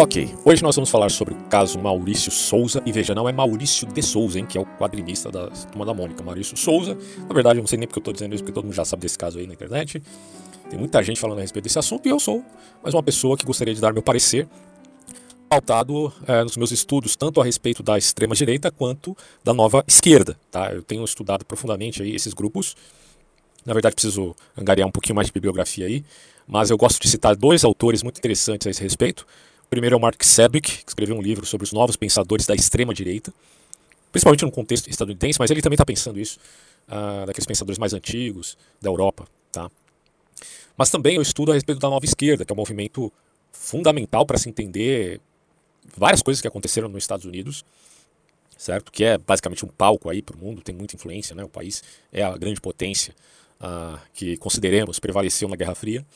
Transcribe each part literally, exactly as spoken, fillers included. Ok, hoje nós vamos falar sobre o caso Maurício Souza. E veja, não é Maurício de Souza, hein, que é o quadrinista da Turma da Mônica. Maurício Souza, na verdade eu não sei nem porque eu estou dizendo isso, porque todo mundo já sabe desse caso aí na internet. Tem muita gente falando a respeito desse assunto e eu sou mais uma pessoa que gostaria de dar meu parecer, pautado é, nos meus estudos, tanto a respeito da extrema-direita quanto da nova esquerda, tá? Eu tenho estudado profundamente aí esses grupos. Na verdade, preciso angariar um pouquinho mais de bibliografia aí, mas eu gosto de citar dois autores muito interessantes a esse respeito. O primeiro é o Mark Sedgwick, que escreveu um livro sobre os novos pensadores da extrema-direita, principalmente no contexto estadunidense, mas ele também está pensando isso, ah, daqueles pensadores mais antigos da Europa, tá? Mas também eu estudo a respeito da nova esquerda, que é um movimento fundamental para se entender várias coisas que aconteceram nos Estados Unidos, certo? Que é basicamente um palco aí para o mundo, tem muita influência, né? O país é a grande potência ah, que consideremos prevaleceu na Guerra Fria.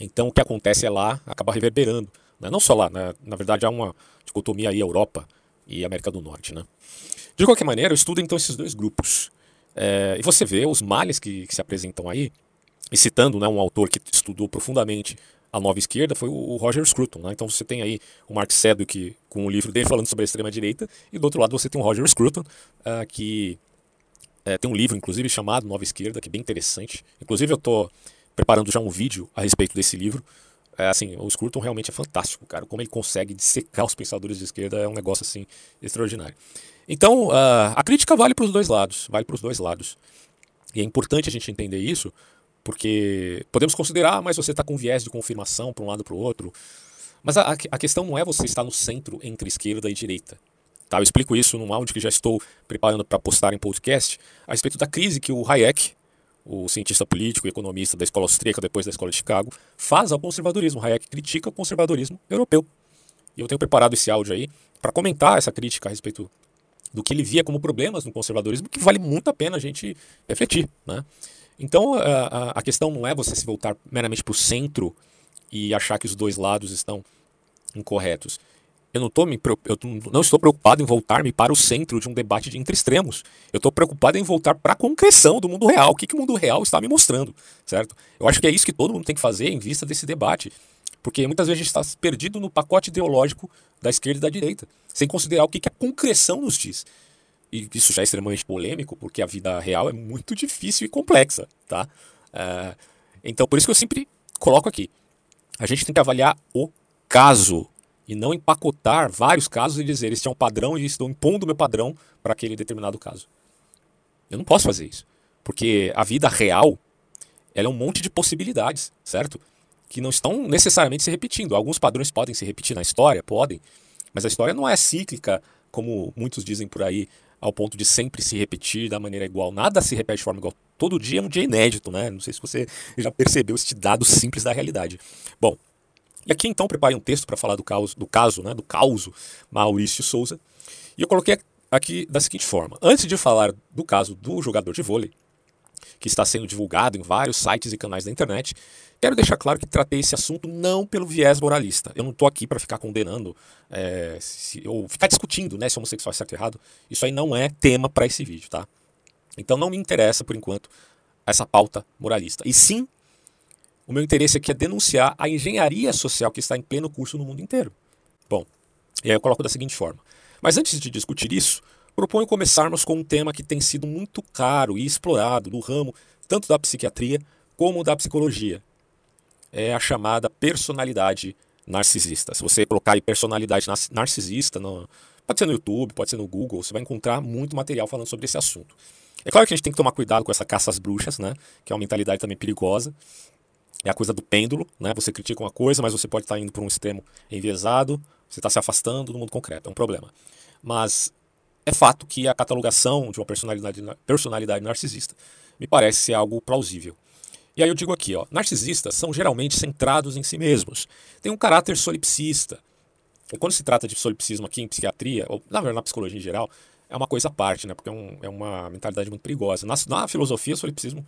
Então o que acontece é lá acaba reverberando, né? Não só lá, né? Na verdade há uma dicotomia aí Europa e América do Norte, né? De qualquer maneira, eu estudo então esses dois grupos é, e você vê os males que, que se apresentam aí. E citando, né, um autor que estudou profundamente a nova esquerda, foi o Roger Scruton, né? Então você tem aí o Mark Sedgwick com o livro dele falando sobre a extrema-direita, e do outro lado você tem o Roger Scruton, uh, que uh, tem um livro, inclusive, chamado Nova Esquerda, que é bem interessante. Inclusive eu estou preparando já um vídeo a respeito desse livro. É, assim, o Scruton realmente é fantástico, cara. Como ele consegue dissecar os pensadores de esquerda é um negócio, assim, extraordinário. Então, uh, a crítica vale para os dois lados, vale para os dois lados. E é importante a gente entender isso, porque podemos considerar, mas você está com viés de confirmação para um lado para o outro. Mas a, a questão não é você estar no centro entre esquerda e direita, tá? Eu explico isso num áudio que já estou preparando para postar em podcast, a respeito da crise que o Hayek, o cientista político e economista da escola austríaca, depois da escola de Chicago, faz ao conservadorismo. O Hayek critica o conservadorismo europeu. E eu tenho preparado esse áudio aí para comentar essa crítica a respeito do que ele via como problemas no conservadorismo, que vale muito a pena a gente refletir, né? Então, a, a questão não é você se voltar meramente para o centro e achar que os dois lados estão incorretos. Eu não, tô me, eu não estou preocupado em voltar-me para o centro de um debate de entre extremos. Eu estou preocupado em voltar para a concreção do mundo real. O que, que o mundo real está me mostrando, certo? Eu acho que é isso que todo mundo tem que fazer em vista desse debate. Porque muitas vezes a gente está perdido no pacote ideológico da esquerda e da direita, sem considerar o que, que a concreção nos diz. E isso já é extremamente polêmico, porque a vida real é muito difícil e complexa, tá? Uh, então, por isso que eu sempre coloco aqui. A gente tem que avaliar o caso e não empacotar vários casos e dizer este é um padrão e estou impondo o meu padrão para aquele determinado caso. Eu não posso fazer isso, porque a vida real, ela é um monte de possibilidades, certo? Que não estão necessariamente se repetindo. Alguns padrões podem se repetir na história, podem, mas a história não é cíclica, como muitos dizem por aí, ao ponto de sempre se repetir da maneira igual. Nada se repete de forma igual. Todo dia é um dia inédito, né? Não sei se você já percebeu este dado simples da realidade. Bom, e aqui então preparei um texto para falar do caso, do caso, né? Do caso Maurício Souza. E eu coloquei aqui da seguinte forma. Antes de falar do caso do jogador de vôlei, que está sendo divulgado em vários sites e canais da internet, quero deixar claro que tratei esse assunto não pelo viés moralista. Eu não estou aqui para ficar condenando é, se, ou ficar discutindo, né, se homossexual é certo ou errado. Isso aí não é tema para esse vídeo, tá? Então não me interessa, por enquanto, essa pauta moralista. E sim, o meu interesse aqui é denunciar a engenharia social que está em pleno curso no mundo inteiro. Bom, e aí eu coloco da seguinte forma. Mas antes de discutir isso, proponho começarmos com um tema que tem sido muito caro e explorado no ramo tanto da psiquiatria como da psicologia. É a chamada personalidade narcisista. Se você colocar aí personalidade narcisista, no, pode ser no YouTube, pode ser no Google, você vai encontrar muito material falando sobre esse assunto. É claro que a gente tem que tomar cuidado com essa caça às bruxas, né? Que é uma mentalidade também perigosa. É a coisa do pêndulo, né? Você critica uma coisa, mas você pode estar indo para um extremo enviesado, você está se afastando do mundo concreto, é um problema. Mas é fato que a catalogação de uma personalidade, personalidade narcisista me parece ser algo plausível. E aí eu digo aqui, ó, narcisistas são geralmente centrados em si mesmos, têm um caráter solipsista. E quando se trata de solipsismo aqui em psiquiatria, ou na verdade na psicologia em geral, é uma coisa à parte, né? Porque é, um, é uma mentalidade muito perigosa. Na, na filosofia, o solipsismo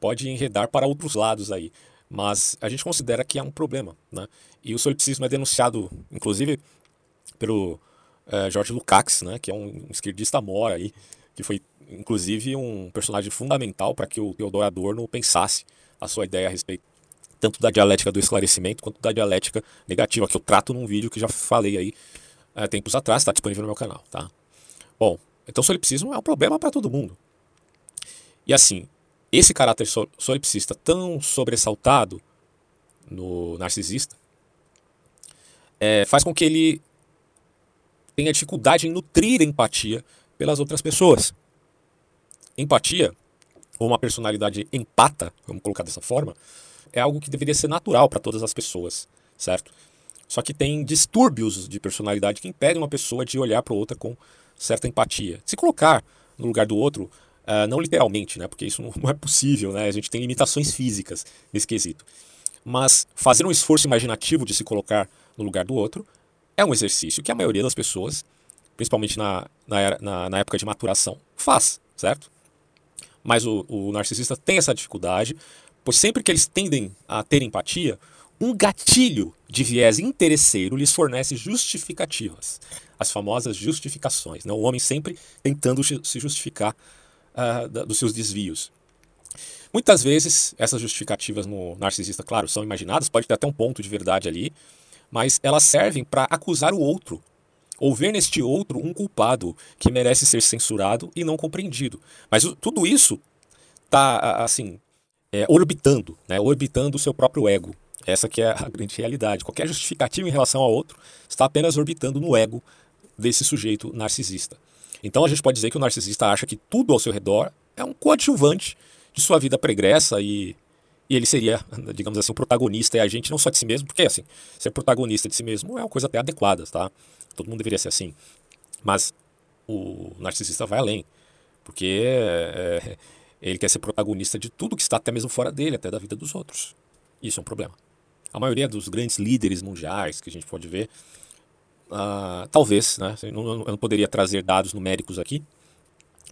pode enredar para outros lados aí, mas a gente considera que é um problema, né? E o solipsismo é denunciado, inclusive, pelo Jorge Lukács, né, que é um esquerdista amor aí, que foi inclusive um personagem fundamental para que o Teodor Adorno pensasse a sua ideia a respeito tanto da dialética do esclarecimento quanto da dialética negativa, que eu trato num vídeo que já falei aí há tempos atrás, está disponível no meu canal, tá? Bom, então o solipsismo é um problema para todo mundo. E assim, esse caráter solipsista tão sobressaltado no narcisista é, faz com que ele tenha dificuldade em nutrir empatia pelas outras pessoas. Empatia, ou uma personalidade empata, vamos colocar dessa forma, é algo que deveria ser natural para todas as pessoas, certo? Só que tem distúrbios de personalidade que impedem uma pessoa de olhar para outra com certa empatia. Se colocar no lugar do outro, uh, não literalmente, né? Porque isso não é possível, né? A gente tem limitações físicas nesse quesito. Mas fazer um esforço imaginativo de se colocar no lugar do outro é um exercício que a maioria das pessoas, principalmente na, na, era, na, na época de maturação, faz, certo? Mas o, o narcisista tem essa dificuldade, pois sempre que eles tendem a ter empatia, um gatilho de viés interesseiro lhes fornece justificativas, as famosas justificações, né? O homem sempre tentando se justificar uh, dos seus desvios. Muitas vezes essas justificativas no narcisista, claro, são imaginadas, pode ter até um ponto de verdade ali, mas elas servem para acusar o outro, ou ver neste outro um culpado que merece ser censurado e não compreendido. Mas tudo isso está, assim, é, orbitando, né? Orbitando o seu próprio ego. Essa que é a grande realidade. Qualquer justificativa em relação ao outro está apenas orbitando no ego desse sujeito narcisista. Então a gente pode dizer que o narcisista acha que tudo ao seu redor é um coadjuvante de sua vida pregressa e... E ele seria, digamos assim, o protagonista e agente não só de si mesmo, porque assim, ser protagonista de si mesmo é uma coisa até adequada, tá? Todo mundo deveria ser assim. Mas o narcisista vai além, porque é, ele quer ser protagonista de tudo que está até mesmo fora dele, até da vida dos outros. Isso é um problema. A maioria dos grandes líderes mundiais que a gente pode ver, ah, talvez, né? Eu não poderia trazer dados numéricos aqui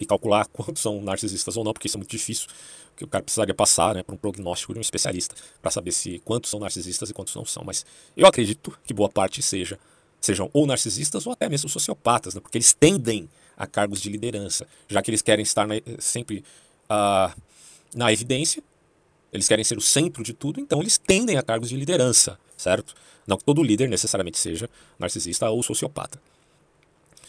e calcular quantos são narcisistas ou não, porque isso é muito difícil, que o cara precisaria passar, né, para um prognóstico de um especialista, para saber se quantos são narcisistas e quantos não são. Mas eu acredito que boa parte seja, sejam ou narcisistas ou até mesmo sociopatas, né, porque eles tendem a cargos de liderança, já que eles querem estar na, sempre uh, na evidência, eles querem ser o centro de tudo, então eles tendem a cargos de liderança, certo? Não que todo líder necessariamente seja narcisista ou sociopata.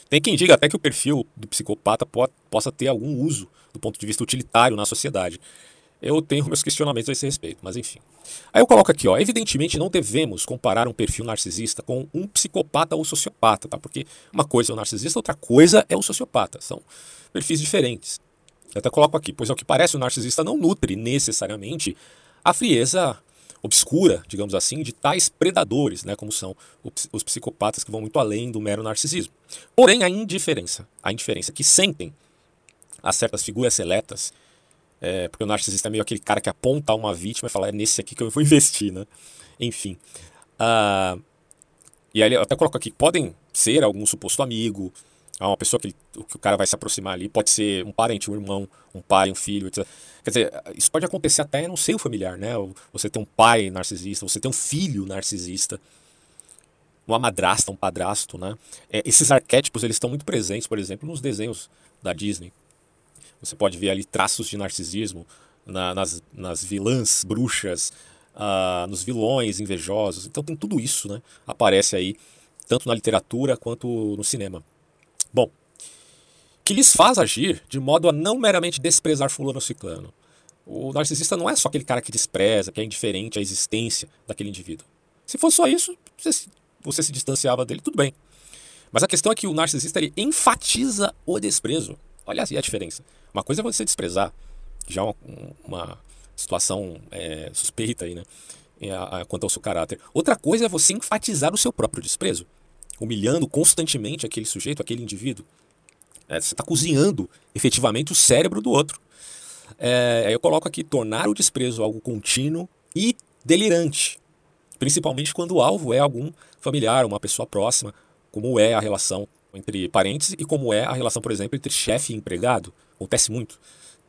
Tem quem diga até que o perfil do psicopata po- possa ter algum uso do ponto de vista utilitário na sociedade. Eu tenho meus questionamentos a esse respeito, mas enfim. Aí eu coloco aqui, ó, evidentemente não devemos comparar um perfil narcisista com um psicopata ou sociopata, tá? Porque uma coisa é o narcisista, outra coisa é o sociopata. São perfis diferentes. Eu até coloco aqui, pois ao que parece o narcisista não nutre necessariamente a frieza obscura, digamos assim, de tais predadores, né, como são os psicopatas que vão muito além do mero narcisismo. Porém, a indiferença, a indiferença que sentem a certas figuras seletas, é, porque o narcisista é meio aquele cara que aponta uma vítima e fala, é nesse aqui que eu vou investir, né? Enfim. Uh, e aí eu até coloco aqui, podem ser algum suposto amigo, uma pessoa que, ele, que o cara vai se aproximar ali, pode ser um parente, um irmão, um pai, um filho, etcétera. Quer dizer, isso pode acontecer até no seio familiar, né? Você tem um pai narcisista, você tem um filho narcisista, uma madrasta, um padrasto, né? É, esses arquétipos, eles estão muito presentes, por exemplo, nos desenhos da Disney. Você pode ver ali traços de narcisismo na, nas, nas vilãs, bruxas, ah, nos vilões invejosos. Então tem tudo isso, né? Aparece aí, tanto na literatura quanto no cinema. Bom, que lhes faz agir de modo a não meramente desprezar fulano ou ciclano. O narcisista não é só aquele cara que despreza, que é indiferente à existência daquele indivíduo. Se fosse só isso, você se, você se distanciava dele, tudo bem. Mas a questão é que o narcisista ele enfatiza o desprezo. Olha aí a diferença. Uma coisa é você desprezar, que já é uma, uma situação é, suspeita aí, né, quanto ao seu caráter. Outra coisa é você enfatizar o seu próprio desprezo, humilhando constantemente aquele sujeito, aquele indivíduo. É, você está cozinhando efetivamente o cérebro do outro. É, eu coloco aqui, tornar o desprezo algo contínuo e delirante, principalmente quando o alvo é algum familiar, uma pessoa próxima, como é a relação entre parentes e como é a relação, por exemplo, entre chefe e empregado. Acontece muito,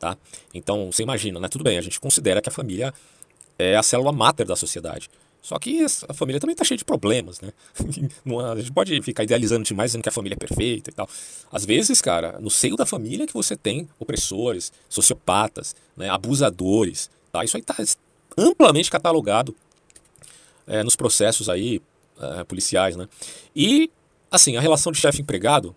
tá? Então, você imagina, né? Tudo bem, a gente considera que a família é a célula máter da sociedade. Só que a família também está cheia de problemas, né? A gente pode ficar idealizando demais, dizendo que a família é perfeita e tal. Às vezes, cara, no seio da família é que você tem opressores, sociopatas, né, abusadores, tá? Isso aí está amplamente catalogado é, nos processos aí, é, policiais, né? E, assim, a relação de chefe-empregado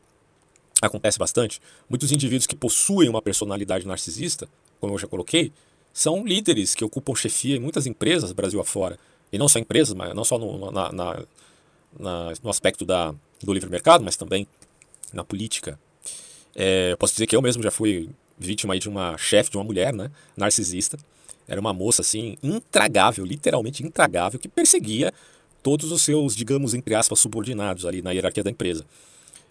acontece bastante. Muitos indivíduos que possuem uma personalidade narcisista, como eu já coloquei, são líderes que ocupam chefia em muitas empresas, Brasil afora. E não só empresas, mas não só no, na, na, na, no aspecto da, do livre mercado, mas também na política. É, eu posso dizer que eu mesmo já fui vítima aí de uma chefe, de uma mulher, né, narcisista. Era uma moça assim, intragável, literalmente intragável, que perseguia todos os seus, digamos, entre aspas, subordinados ali na hierarquia da empresa.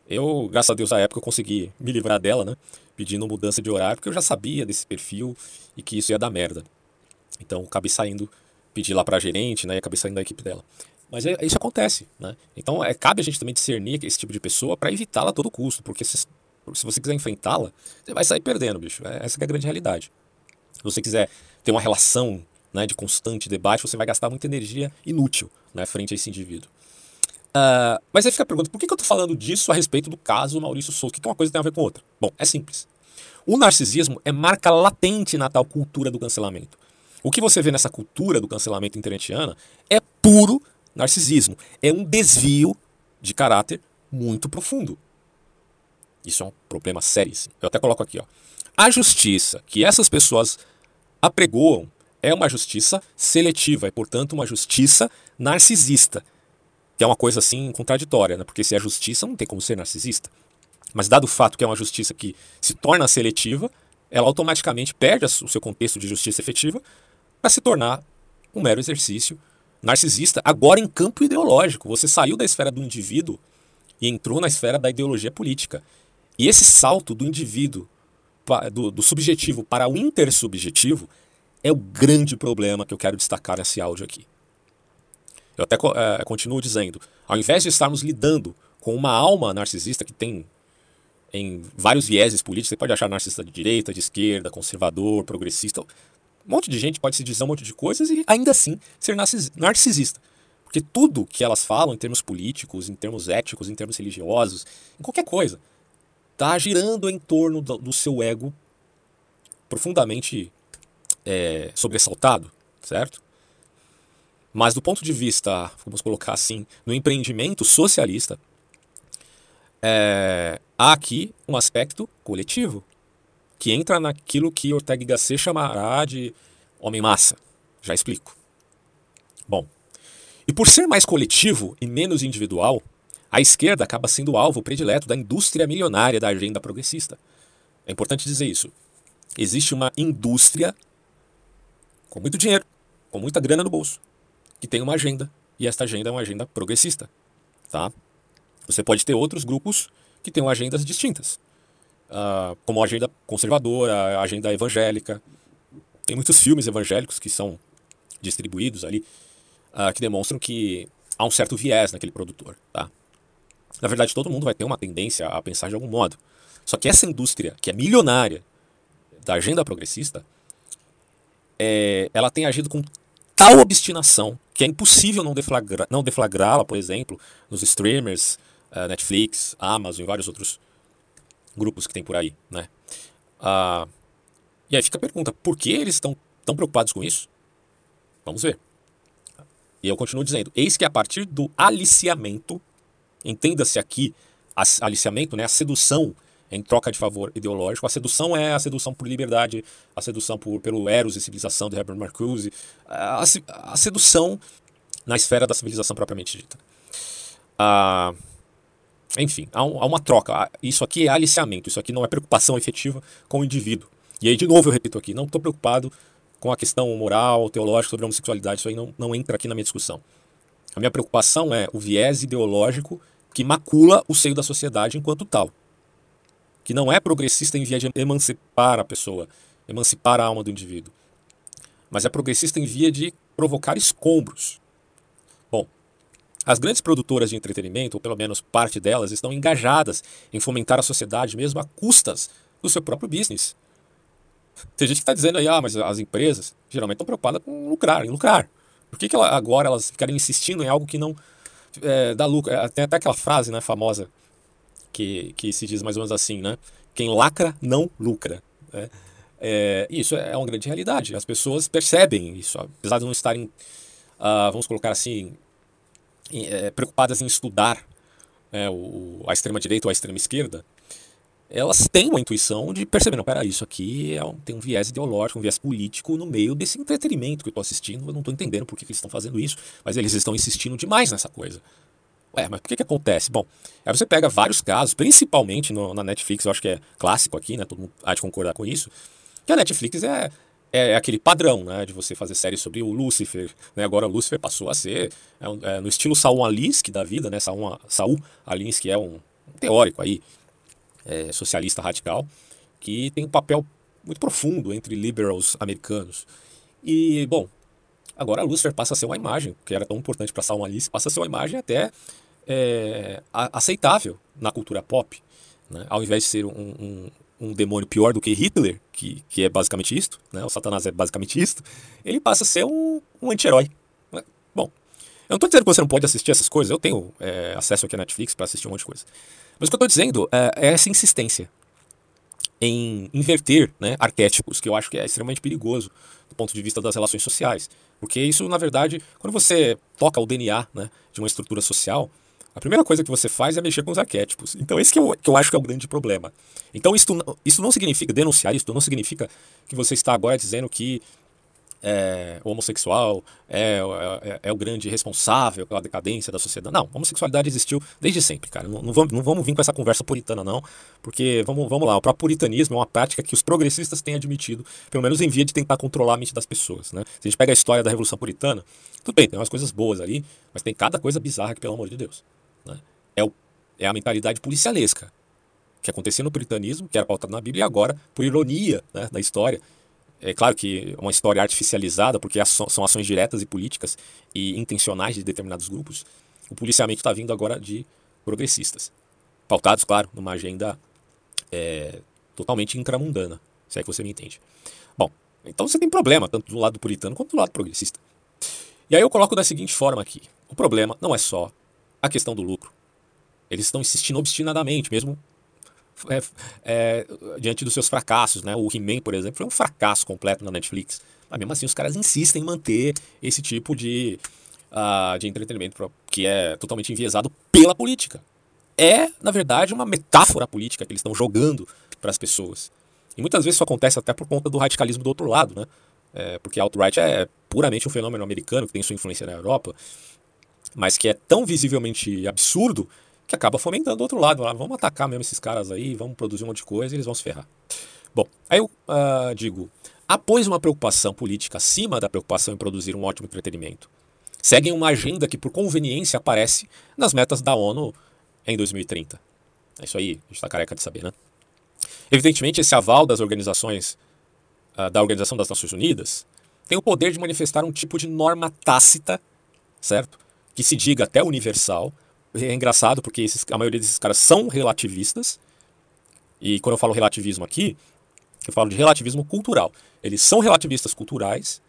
Eu, graças a Deus, à época eu consegui me livrar dela, né, pedindo mudança de horário, porque eu já sabia desse perfil e que isso ia dar merda. Então, eu acabei saindo, pedi lá para a gerente, né, e acabei saindo da equipe dela. Mas é, isso acontece, né? Então, é, cabe a gente também discernir esse tipo de pessoa para evitá-la a todo custo, porque se, se você quiser enfrentá-la, você vai sair perdendo, bicho. É, essa que é a grande realidade. Se você quiser ter uma relação, né, de constante debate, você vai gastar muita energia inútil, né, frente a esse indivíduo. Uh, mas aí fica a pergunta, por que, que eu estou falando disso a respeito do caso Maurício de Souza? O que, que uma coisa tem a ver com a outra? Bom, é simples. O narcisismo é marca latente na tal cultura do cancelamento. O que você vê nessa cultura do cancelamento internetiana é puro narcisismo. É um desvio de caráter muito profundo. Isso é um problema sério. Eu até coloco aqui, ó. A justiça que essas pessoas apregoam é uma justiça seletiva, é, portanto, uma justiça narcisista, que é uma coisa assim contraditória, né? Porque se é justiça, não tem como ser narcisista. Mas dado o fato que é uma justiça que se torna seletiva, ela automaticamente perde o seu contexto de justiça efetiva para se tornar um mero exercício narcisista, agora em campo ideológico. Você saiu da esfera do indivíduo e entrou na esfera da ideologia política. E esse salto do indivíduo, do, do subjetivo para o intersubjetivo, é o grande problema que eu quero destacar nesse áudio aqui. Eu até é, continuo dizendo, ao invés de estarmos lidando com uma alma narcisista que tem em vários vieses políticos, você pode achar narcisista de direita, de esquerda, conservador, progressista, um monte de gente pode se dizer um monte de coisas e ainda assim ser narcisista. Porque tudo que elas falam em termos políticos, em termos éticos, em termos religiosos, em qualquer coisa, está girando em torno do, do seu ego profundamente é, sobressaltado, certo? Mas do ponto de vista, vamos colocar assim, no empreendimento socialista, é, há aqui um aspecto coletivo, que entra naquilo que Ortega y Gasset chamará de homem-massa. Já explico. Bom, e por ser mais coletivo e menos individual, a esquerda acaba sendo o alvo predileto da indústria milionária da agenda progressista. É importante dizer isso. Existe uma indústria com muito dinheiro, com muita grana no bolso, que tem uma agenda, e esta agenda é uma agenda progressista, tá? Você pode ter outros grupos que têm agendas distintas, uh, como a agenda conservadora, a agenda evangélica. Tem muitos filmes evangélicos que são distribuídos ali, uh, que demonstram que há um certo viés naquele produtor, tá? Na verdade, todo mundo vai ter uma tendência a pensar de algum modo. Só que essa indústria, que é milionária, da agenda progressista, é, ela tem agido com tal obstinação que é impossível não deflagra, não deflagrá-la, por exemplo, nos streamers, uh, Netflix, Amazon e vários outros grupos que tem por aí, né? Uh, e aí fica a pergunta, por que eles estão tão preocupados com isso? Vamos ver. E eu continuo dizendo, eis que a partir do aliciamento, entenda-se aqui, aliciamento, né, a sedução em troca de favor ideológico. A sedução é a sedução por liberdade, a sedução por, pelo Eros e civilização de Herbert Marcuse, a, a sedução na esfera da civilização propriamente dita. Ah, enfim, há, um, há uma troca. Isso aqui é aliciamento, isso aqui não é preocupação efetiva com o indivíduo. E aí, de novo, eu repito aqui, não estou preocupado com a questão moral, teológica sobre a homossexualidade, isso aí não, não entra aqui na minha discussão. A minha preocupação é o viés ideológico que macula o seio da sociedade enquanto tal, que não é progressista em via de emancipar a pessoa, emancipar a alma do indivíduo, mas é progressista em via de provocar escombros. Bom, as grandes produtoras de entretenimento, ou pelo menos parte delas, estão engajadas em fomentar a sociedade mesmo a custas do seu próprio business. Tem gente que está dizendo aí, ah, mas as empresas geralmente estão preocupadas com lucrar, em lucrar. Por que, que ela, agora elas ficarem insistindo em algo que não é, dá lucro? Tem até aquela frase, né, famosa, Que, que se diz mais ou menos assim, né? Quem lacra, não lucra. Né? É, isso é uma grande realidade. As pessoas percebem isso, apesar de não estarem, ah, vamos colocar assim, em, é, preocupadas em estudar, né, o, a extrema-direita ou a extrema-esquerda. Elas têm uma intuição de perceber, não, peraí, isso aqui é um, tem um viés ideológico, um viés político no meio desse entretenimento que eu estou assistindo, eu não estou entendendo por que, que eles estão fazendo isso, mas eles estão insistindo demais nessa coisa. Ué, mas por que, que acontece? Bom, aí você pega vários casos, principalmente no, na Netflix, eu acho que é clássico aqui, né, todo mundo há de concordar com isso, que a Netflix é, é aquele padrão, né, de você fazer séries sobre o Lúcifer, né, agora o Lúcifer passou a ser, é, é, no estilo Saul Alinsky da vida, né, Saul, Saul Alinsky é um, um teórico aí, É, socialista radical, que tem um papel muito profundo entre liberals americanos. E, bom, agora a Lúcifer passa a ser uma imagem, que era tão importante para Saul Alinsky, passa a ser uma imagem até é, aceitável na cultura pop, né? Ao invés de ser um, um, um demônio pior do que Hitler, que, que é basicamente isto, né? O Satanás é basicamente isto, ele passa a ser um, um anti-herói. Bom, eu não estou dizendo que você não pode assistir essas coisas, eu tenho é, acesso aqui à Netflix para assistir um monte de coisa. Mas o que eu estou dizendo é, é essa insistência em inverter, né, arquétipos, que eu acho que é extremamente perigoso do ponto de vista das relações sociais. Porque isso, na verdade, quando você toca o D N A, né, de uma estrutura social, a primeira coisa que você faz é mexer com os arquétipos. Então esse que eu, que eu acho que é o grande problema. Então isso, isso não significa, denunciar isso não significa que você está agora dizendo que É, o homossexual é, é, é o grande responsável pela decadência da sociedade. Não, a homossexualidade existiu desde sempre, cara. Não, não, vamos, não vamos vir com essa conversa puritana, não, porque, vamos, vamos lá, o próprio puritanismo é uma prática que os progressistas têm admitido, pelo menos em via de tentar controlar a mente das pessoas, né? Se a gente pega a história da Revolução Puritana, tudo bem, tem umas coisas boas ali, mas tem cada coisa bizarra que, pelo amor de Deus, né? É, o, é a mentalidade policialesca que acontecia no puritanismo, que era pautada na Bíblia, e agora, por ironia, né, da história, é claro que é uma história artificializada, porque são ações diretas e políticas e intencionais de determinados grupos. O policiamento está vindo agora de progressistas, pautados, claro, numa agenda é, totalmente intramundana, se é que você me entende. Bom, então você tem problema, tanto do lado puritano quanto do lado progressista. E aí eu coloco da seguinte forma aqui. O problema não é só a questão do lucro. Eles estão insistindo obstinadamente, mesmo... É, é, diante dos seus fracassos, né? O He-Man, por exemplo, foi um fracasso completo na Netflix, mas mesmo assim os caras insistem em manter esse tipo de, uh, de entretenimento que é totalmente enviesado pela política. É, na verdade, uma metáfora política que eles estão jogando para as pessoas, e muitas vezes isso acontece até por conta do radicalismo do outro lado, né? É, porque alt-right é puramente um fenômeno americano que tem sua influência na Europa, mas que é tão visivelmente absurdo que acaba fomentando do outro lado. Ah, vamos atacar mesmo esses caras aí, vamos produzir um monte de coisa e eles vão se ferrar. Bom, aí eu uh, digo, após uma preocupação política acima da preocupação em produzir um ótimo entretenimento, seguem uma agenda que por conveniência aparece nas metas da ONU em dois mil e trinta. É isso aí, a gente está careca de saber, né? Evidentemente, esse aval das organizações, uh, da Organização das Nações Unidas, tem o poder de manifestar um tipo de norma tácita, certo? Que se diga até universal. É engraçado porque esses, a maioria desses caras são relativistas, e quando eu falo relativismo aqui, eu falo de relativismo cultural. Eles são relativistas culturais,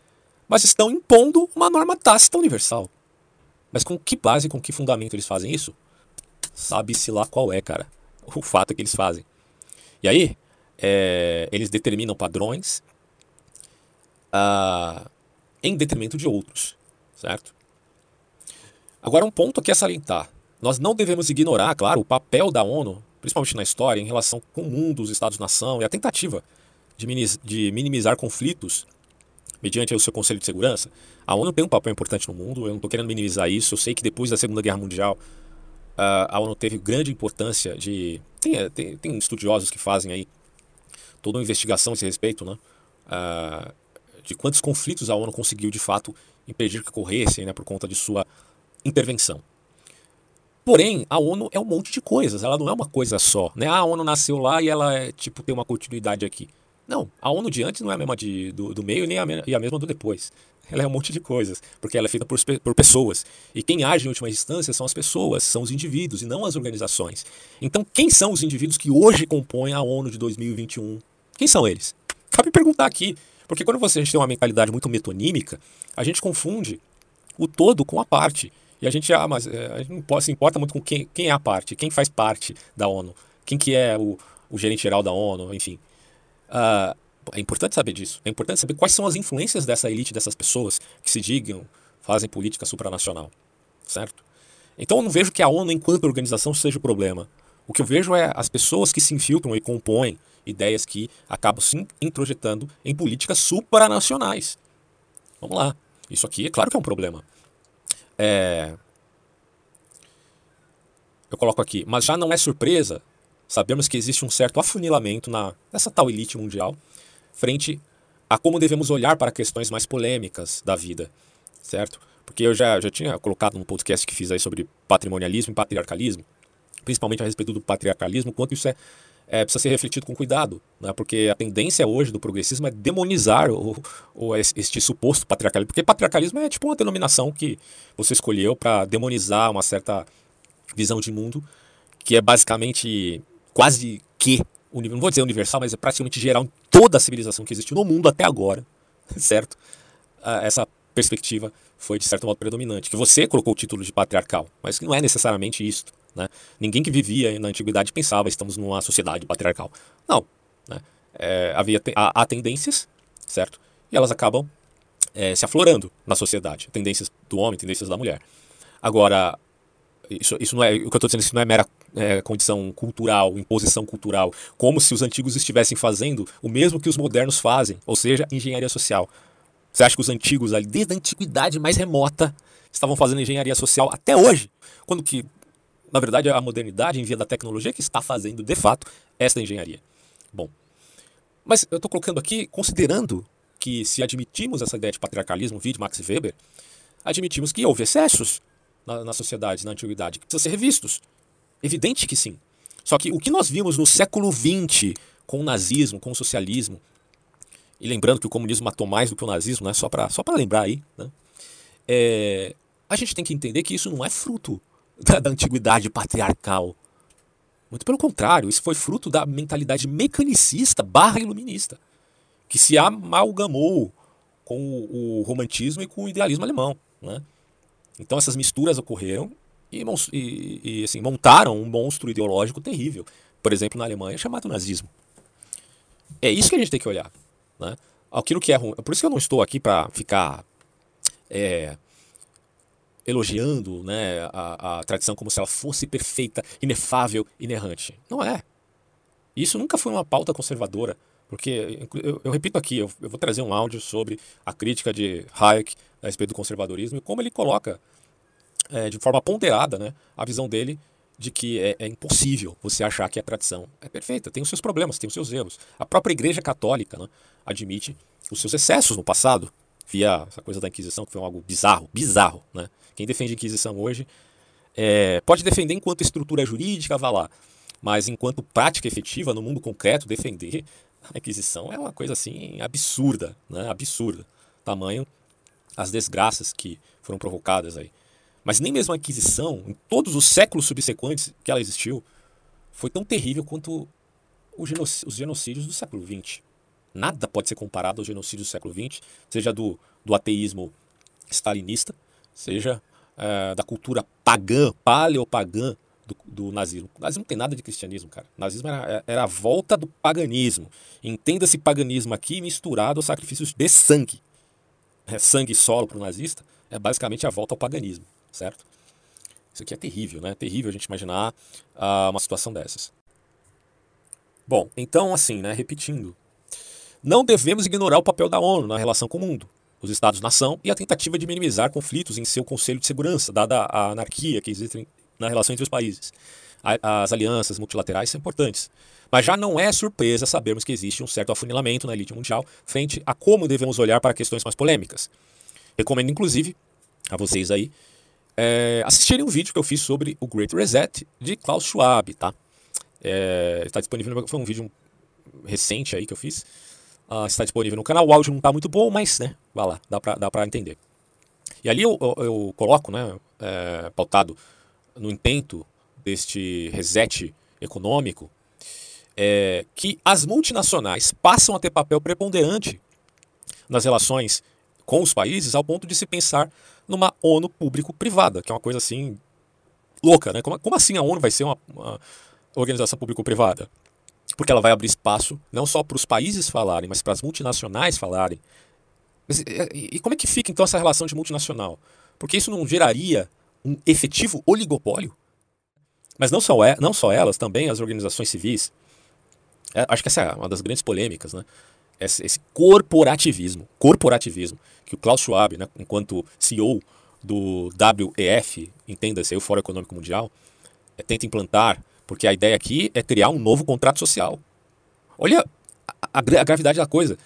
mas estão impondo uma norma tácita universal. Mas com que base, com que fundamento eles fazem isso? Sabe-se lá qual é, cara, o fato é que eles fazem. E aí, é, eles determinam padrões ah, em detrimento de outros, certo? Agora, um ponto aqui a salientar. Nós não devemos ignorar, claro, o papel da ONU, principalmente na história, em relação com o mundo, os Estados-nação e a tentativa de minimizar conflitos mediante o seu Conselho de Segurança. A ONU tem um papel importante no mundo, eu não estou querendo minimizar isso. Eu sei que depois da Segunda Guerra Mundial, a ONU teve grande importância de... Tem, tem, tem estudiosos que fazem aí toda uma investigação a esse respeito, né? De quantos conflitos a ONU conseguiu, de fato, impedir que ocorressem, né? Por conta de sua intervenção. Porém, a ONU é um monte de coisas, ela não é uma coisa só, né? Ah, a ONU nasceu lá e ela é, tipo, tem uma continuidade aqui. Não, a ONU de antes não é a mesma de, do, do meio nem a, e a mesma do depois. Ela é um monte de coisas, porque ela é feita por, por pessoas. E quem age em última instância são as pessoas, são os indivíduos e não as organizações. Então, quem são os indivíduos que hoje compõem a ONU de dois mil e vinte e um? Quem são eles? Cabe perguntar aqui, porque quando você, a gente tem uma mentalidade muito metonímica, a gente confunde o todo com a parte. E a gente, ah, mas, a gente não se importa muito com quem, quem é a parte, quem faz parte da ONU, quem que é o, o gerente geral da ONU, enfim. Uh, É importante saber disso. É importante saber quais são as influências dessa elite, dessas pessoas que se digam, fazem política supranacional, certo? Então eu não vejo que a ONU, enquanto organização, seja o problema. O que eu vejo é as pessoas que se infiltram e compõem ideias que acabam se introjetando em políticas supranacionais. Vamos lá. Isso aqui é claro que é um problema. É... Eu coloco aqui. Mas já não é surpresa sabermos que existe um certo afunilamento na, nessa tal elite mundial frente a como devemos olhar para questões mais polêmicas da vida, certo? Porque eu já, já tinha colocado num podcast que fiz aí sobre patrimonialismo e patriarcalismo, principalmente a respeito do patriarcalismo, quanto isso é, é, precisa ser refletido com cuidado, né? Porque a tendência hoje do progressismo é demonizar o, o, este suposto patriarcalismo, porque patriarcalismo é tipo uma denominação que você escolheu para demonizar uma certa visão de mundo, que é basicamente quase que, não vou dizer universal, mas é praticamente geral em toda a civilização que existiu no mundo até agora, certo? Essa perspectiva foi de certo modo predominante, que você colocou o título de patriarcal, mas que não é necessariamente isso, né? Ninguém que vivia na antiguidade pensava, estamos numa sociedade patriarcal. Não, né? É, havia te- há, há tendências, certo? E elas acabam é, se aflorando na sociedade, tendências do homem, tendências da mulher. Agora, isso, isso não é, o que eu estou dizendo, isso não é mera é, condição cultural, imposição cultural, como se os antigos estivessem fazendo o mesmo que os modernos fazem, ou seja, engenharia social. Você acha que os antigos, ali, desde a antiguidade mais remota, estavam fazendo engenharia social até hoje? Quando que, na verdade, a modernidade, em via da tecnologia, que está fazendo, de fato, essa engenharia. Bom, mas eu estou colocando aqui, considerando que se admitimos essa ideia de patriarcalismo, vide Max Weber, admitimos que houve excessos na, na sociedade, na antiguidade, que precisam ser revistos. Evidente que sim. Só que o que nós vimos no século vinte, com o nazismo, com o socialismo, e lembrando que o comunismo matou mais do que o nazismo, né? Só para só para lembrar aí, né? É, a gente tem que entender que isso não é fruto da, da antiguidade patriarcal. Muito pelo contrário, isso foi fruto da mentalidade mecanicista barra iluminista, que se amalgamou com o, o romantismo e com o idealismo alemão, né? Então essas misturas ocorreram e, e, e assim, montaram um monstro ideológico terrível. Por exemplo, na Alemanha, chamado nazismo. É isso que a gente tem que olhar, né? Aquilo que é ruim. Por isso que eu não estou aqui para ficar é, elogiando, né, a, a tradição como se ela fosse perfeita, inefável, inerrante. Não é. Isso nunca foi uma pauta conservadora. Porque, eu, eu repito aqui, eu, eu vou trazer um áudio sobre a crítica de Hayek a respeito do conservadorismo e como ele coloca é, de forma ponderada, né, a visão dele de que é, é impossível você achar que a tradição é perfeita, tem os seus problemas, tem os seus erros. A própria Igreja Católica, né, admite os seus excessos no passado, via essa coisa da Inquisição, que foi algo bizarro, bizarro, né? Quem defende a Inquisição hoje é, pode defender enquanto estrutura jurídica, vá lá, mas enquanto prática efetiva no mundo concreto, defender a Inquisição é uma coisa assim absurda, né? Absurda, tamanho as desgraças que foram provocadas aí. Mas nem mesmo a Inquisição, em todos os séculos subsequentes que ela existiu, foi tão terrível quanto os genocídios do século vinte. Nada pode ser comparado ao genocídio do século vinte, seja do, do ateísmo stalinista, seja é, da cultura pagã, paleopagã do, do nazismo. O nazismo não tem nada de cristianismo, cara. O nazismo era, era a volta do paganismo. Entenda-se paganismo aqui misturado aos sacrifícios de sangue. É, sangue solo para o nazista é basicamente a volta ao paganismo. Certo? Isso aqui é terrível, né? É terrível a gente imaginar uh, uma situação dessas. Bom, então assim, né? Repetindo. Não devemos ignorar o papel da ONU na relação com o mundo, os Estados-nação e a tentativa de minimizar conflitos em seu Conselho de Segurança, dada a anarquia que existe na relação entre os países. As alianças multilaterais são importantes. Mas já não é surpresa sabermos que existe um certo afunilamento na elite mundial frente a como devemos olhar para questões mais polêmicas. Recomendo, inclusive, a vocês aí, É, assistirem um vídeo que eu fiz sobre o Great Reset de Klaus Schwab, tá? É, está disponível, no, foi um vídeo recente aí que eu fiz, uh, está disponível no canal. O áudio não está muito bom, mas, né, vai lá, dá para dá para entender. E ali eu, eu, eu coloco, né, é, pautado no intento deste reset econômico, é, que as multinacionais passam a ter papel preponderante nas relações com os países, ao ponto de se pensar numa ONU público-privada, que é uma coisa assim louca, né? Como, como assim a ONU vai ser uma, uma organização público-privada? porque ela vai abrir espaço não só para os países falarem, mas para as multinacionais falarem. Mas, e, e como é que fica então essa relação de multinacional? Porque isso não geraria um efetivo oligopólio? Mas não só, é, não só elas, também as organizações civis. É, acho que essa é uma das grandes polêmicas, né? Esse, esse corporativismo, corporativismo, que o Klaus Schwab, né, enquanto C E O do W E F, entenda-se, o Fórum Econômico Mundial, é, tenta implantar, porque a ideia aqui é criar um novo contrato social. Olha a, a, a gravidade da coisa.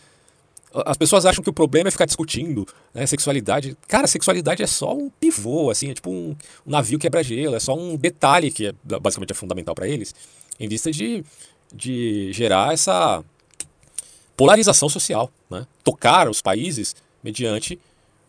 As pessoas acham que o problema é ficar discutindo, né, sexualidade. Cara, sexualidade é só um pivô, assim, é tipo um, um navio quebra-gelo, é só um detalhe que é, basicamente é fundamental para eles, em vista de, de gerar essa polarização social, né? Tocar os países mediante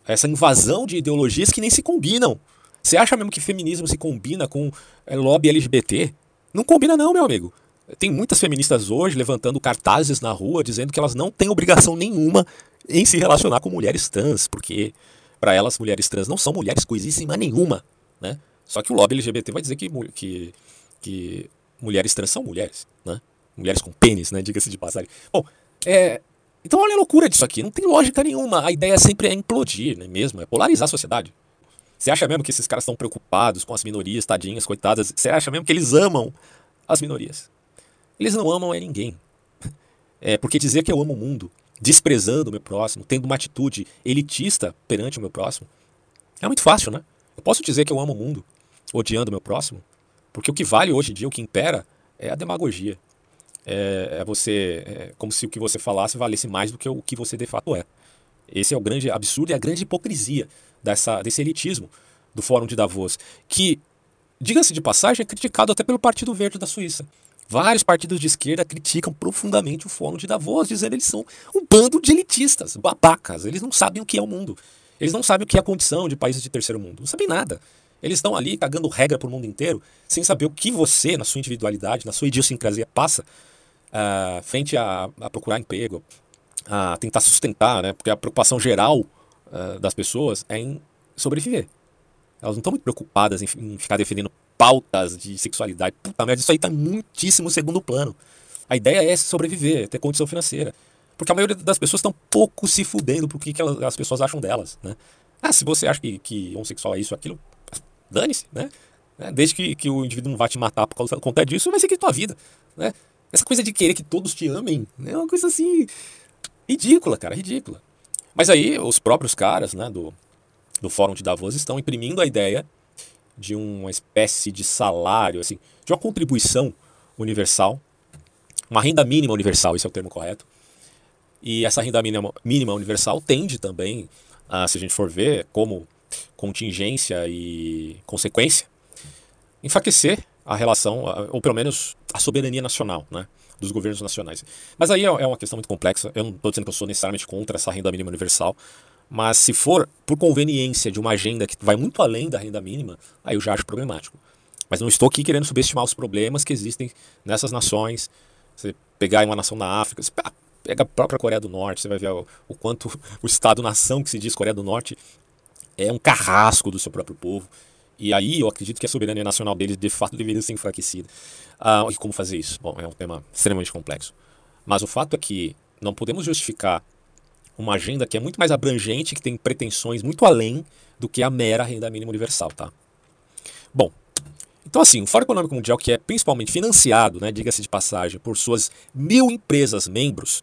essa invasão de ideologias que nem se combinam. Você acha mesmo que feminismo se combina com é, lobby L G B T? Não combina não, meu amigo. Tem muitas feministas hoje levantando cartazes na rua dizendo que elas não têm obrigação nenhuma em se relacionar com mulheres trans, porque para elas mulheres trans não são mulheres coisíssima nenhuma, né? Só que o lobby L G B T vai dizer que, que, que mulheres trans são mulheres, né? Mulheres com pênis, né? Diga-se de passagem. Bom, é, então olha a loucura disso aqui, não tem lógica nenhuma. A ideia sempre é implodir, né, mesmo, é polarizar a sociedade. Você acha mesmo que esses caras estão preocupados com as minorias, tadinhas, coitadas? Você acha mesmo que eles amam as minorias? Eles não amam é ninguém. É porque dizer que eu amo o mundo, desprezando o meu próximo, tendo uma atitude elitista perante o meu próximo, é muito fácil, né? Eu posso dizer que eu amo o mundo, odiando o meu próximo, porque o que vale hoje em dia, o que impera, é a demagogia. É, é você, é como se o que você falasse valesse mais do que o que você de fato é. Esse é o grande absurdo e a grande hipocrisia dessa, desse elitismo do Fórum de Davos, que, diga-se de passagem, é criticado até pelo Partido Verde da Suíça. Vários partidos de esquerda criticam profundamente o Fórum de Davos, dizendo que eles são um bando de elitistas, babacas. Eles não sabem o que é o mundo. Eles não sabem o que é a condição de países de terceiro mundo. Não sabem nada. Eles estão ali cagando regra para o mundo inteiro, sem saber o que você, na sua individualidade, na sua idiosincrasia, passa uh, frente a, a procurar emprego, a tentar sustentar, né? Porque a preocupação geral uh, das pessoas é em sobreviver. Elas não estão muito preocupadas em, em ficar defendendo pautas de sexualidade. Puta merda, isso aí tá muitíssimo segundo plano. A ideia é sobreviver, é ter condição financeira. Porque a maioria das pessoas estão pouco se fudendo pro que, que elas, as pessoas acham delas, né? Ah, se você acha que, que homossexual é isso, aquilo, dane-se, né? Desde que, que o indivíduo não vá te matar por causa por conta disso, vai seguir tua vida, né? Essa coisa de querer que todos te amem, né? É uma coisa assim, ridícula, cara, ridícula. Mas aí, os próprios caras, né, do, do Fórum de Davos estão imprimindo a ideia de uma espécie de salário, assim, de uma contribuição universal, uma renda mínima universal, esse é o termo correto. E essa renda mínima, mínima universal tende também, a, se a gente for ver, como contingência e consequência, enfraquecer a relação, ou pelo menos a soberania nacional, né, dos governos nacionais. Mas aí é uma questão muito complexa, eu não estou dizendo que eu sou necessariamente contra essa renda mínima universal, mas se for por conveniência de uma agenda que vai muito além da renda mínima, aí eu já acho problemático. Mas não estou aqui querendo subestimar os problemas que existem nessas nações. Você pegar uma nação na África, você pega a própria Coreia do Norte, você vai ver o, o quanto o Estado-nação que se diz Coreia do Norte é um carrasco do seu próprio povo. E aí eu acredito que a soberania nacional deles de fato deveria ser enfraquecida. Ah, e como fazer isso? Bom, é um tema extremamente complexo. Mas o fato é que não podemos justificar uma agenda que é muito mais abrangente, que tem pretensões muito além do que a mera renda mínima universal, tá? Bom, então assim, o Fórum Econômico Mundial, que é principalmente financiado, né, diga-se de passagem, por suas mil empresas membros,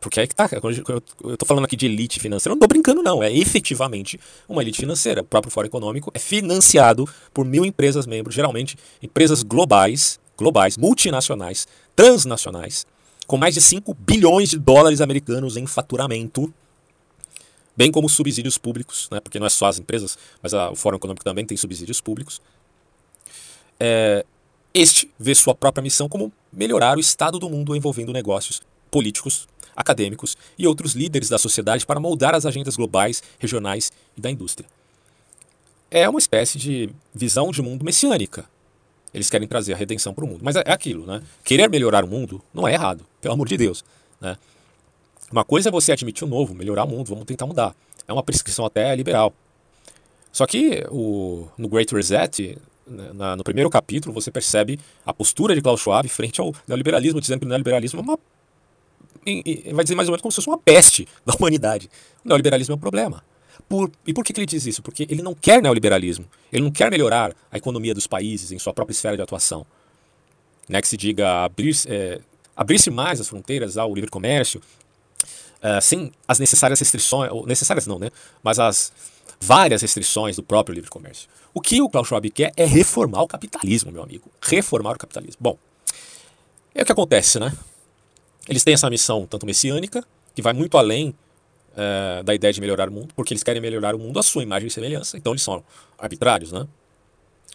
porque aí que tá, eu tô falando aqui de elite financeira, eu não tô brincando não, é efetivamente uma elite financeira. O próprio Fórum Econômico é financiado por mil empresas membros, geralmente empresas globais, globais, multinacionais, transnacionais, com mais de cinco bilhões de dólares americanos em faturamento, bem como subsídios públicos, né? Porque não é só as empresas, mas a, o Fórum Econômico também tem subsídios públicos. É, este vê sua própria missão como melhorar o estado do mundo envolvendo negócios, políticos, acadêmicos e outros líderes da sociedade para moldar as agendas globais, regionais e da indústria. É uma espécie de visão de mundo messiânica. Eles querem trazer a redenção para o mundo. Mas é aquilo, né? Querer melhorar o mundo não é errado, pelo amor de Deus, né? Uma coisa é você admitir o novo, melhorar o mundo, vamos tentar mudar. É uma prescrição até liberal. Só que o, no Great Reset, na, no primeiro capítulo, você percebe a postura de Klaus Schwab frente ao neoliberalismo, dizendo que o neoliberalismo é uma... vai dizer mais ou menos como se fosse uma peste da humanidade. O neoliberalismo é um problema. Por, e por que, que ele diz isso? Porque ele não quer neoliberalismo. Ele não quer melhorar a economia dos países em sua própria esfera de atuação. Né, que se diga abrir-se é, abrir-se mais as fronteiras ao livre comércio, é, sem as necessárias restrições, ou necessárias não, né? Mas as várias restrições do próprio livre comércio. O que o Klaus Schwab quer é reformar o capitalismo, meu amigo. Reformar o capitalismo. Bom, é o que acontece, né? Eles têm essa missão tanto messiânica, que vai muito além uh, da ideia de melhorar o mundo, porque eles querem melhorar o mundo à sua imagem e semelhança, então eles são arbitrários, né?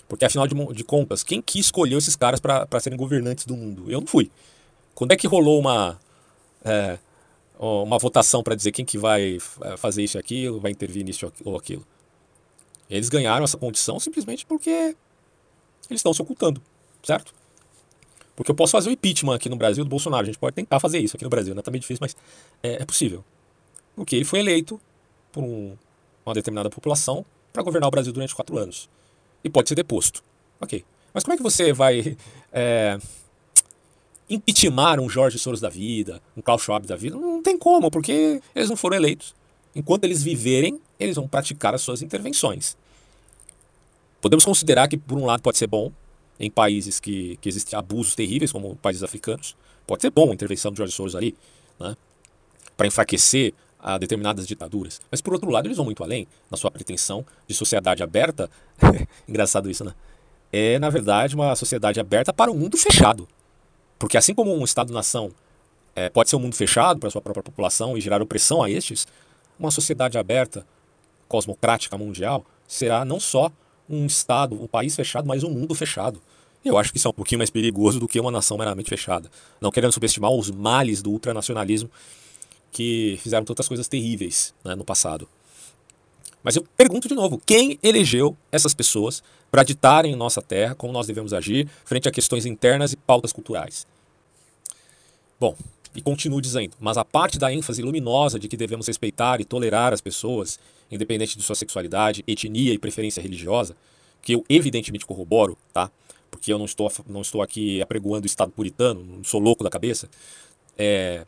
Porque afinal de, de contas, quem que escolheu esses caras para serem governantes do mundo? Eu não fui. Quando é que rolou uma, é, uma votação para dizer quem que vai fazer isso e aquilo, vai intervir nisso ou aquilo? Eles ganharam essa condição simplesmente porque eles estão se ocultando, certo? Porque eu posso fazer o impeachment aqui no Brasil do Bolsonaro. A gente pode tentar fazer isso aqui no Brasil, né? Tá meio difícil, mas é, é possível. Porque ele foi eleito por um, uma determinada população para governar o Brasil durante quatro anos. E pode ser deposto. Ok. Mas como é que você vai é, impeachmentar um Jorge Soros da vida, um Klaus Schwab da vida? Não tem como, porque eles não foram eleitos. Enquanto eles viverem, eles vão praticar as suas intervenções. Podemos considerar que, por um lado, pode ser bom, em países que, que existem abusos terríveis, como países africanos. Pode ser bom a intervenção de George Soros ali, né, para enfraquecer a determinadas ditaduras. Mas, por outro lado, eles vão muito além na sua pretensão de sociedade aberta. Engraçado isso, né? É, na verdade, uma sociedade aberta para um mundo fechado. Porque assim como um Estado-nação é, pode ser um mundo fechado para sua própria população e gerar opressão a estes, uma sociedade aberta, cosmocrática, mundial, será não só um Estado, um país fechado, mas um mundo fechado. Eu acho que isso é um pouquinho mais perigoso do que uma nação meramente fechada. Não querendo subestimar os males do ultranacionalismo que fizeram tantas coisas terríveis, né, no passado. Mas eu pergunto de novo, quem elegeu essas pessoas para ditarem nossa terra, como nós devemos agir, frente a questões internas e pautas culturais? Bom, e continuo dizendo, mas a parte da ênfase luminosa de que devemos respeitar e tolerar as pessoas, independente de sua sexualidade, etnia e preferência religiosa, que eu evidentemente corroboro, tá? Porque eu não estou, não estou aqui apregoando o Estado puritano, não sou louco da cabeça. É,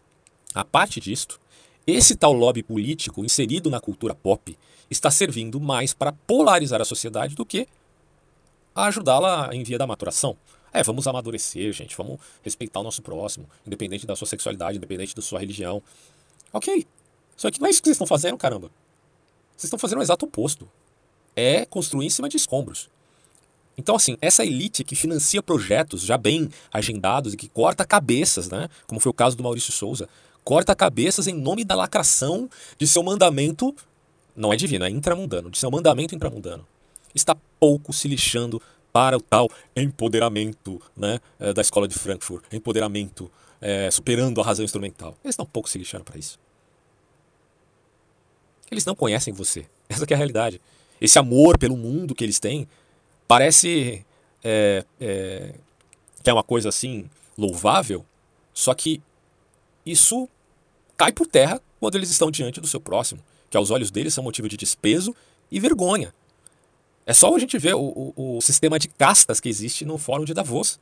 a parte disto, esse tal lobby político inserido na cultura pop está servindo mais para polarizar a sociedade do que ajudá-la em via da maturação. É, vamos amadurecer, gente, vamos respeitar o nosso próximo, independente da sua sexualidade, independente da sua religião. Ok, só que não é isso que vocês estão fazendo, caramba. Vocês estão fazendo o exato oposto. É construir em cima de escombros. Então, assim, essa elite que financia projetos já bem agendados e que corta cabeças, né? Como foi o caso do Maurício de Souza. Corta cabeças em nome da lacração de seu mandamento, não é divino, é intramundano, de seu mandamento intramundano. Está pouco se lixando para o tal empoderamento, né, da Escola de Frankfurt. Empoderamento, é, superando a razão instrumental. Eles estão pouco se lixando para isso. Eles não conhecem você. Essa que é a realidade. Esse amor pelo mundo que eles têm parece é, é, que é uma coisa assim louvável, só que isso cai por terra quando eles estão diante do seu próximo, que aos olhos deles são motivo de desprezo e vergonha. É só a gente ver o, o, o sistema de castas que existe no Fórum de Davos,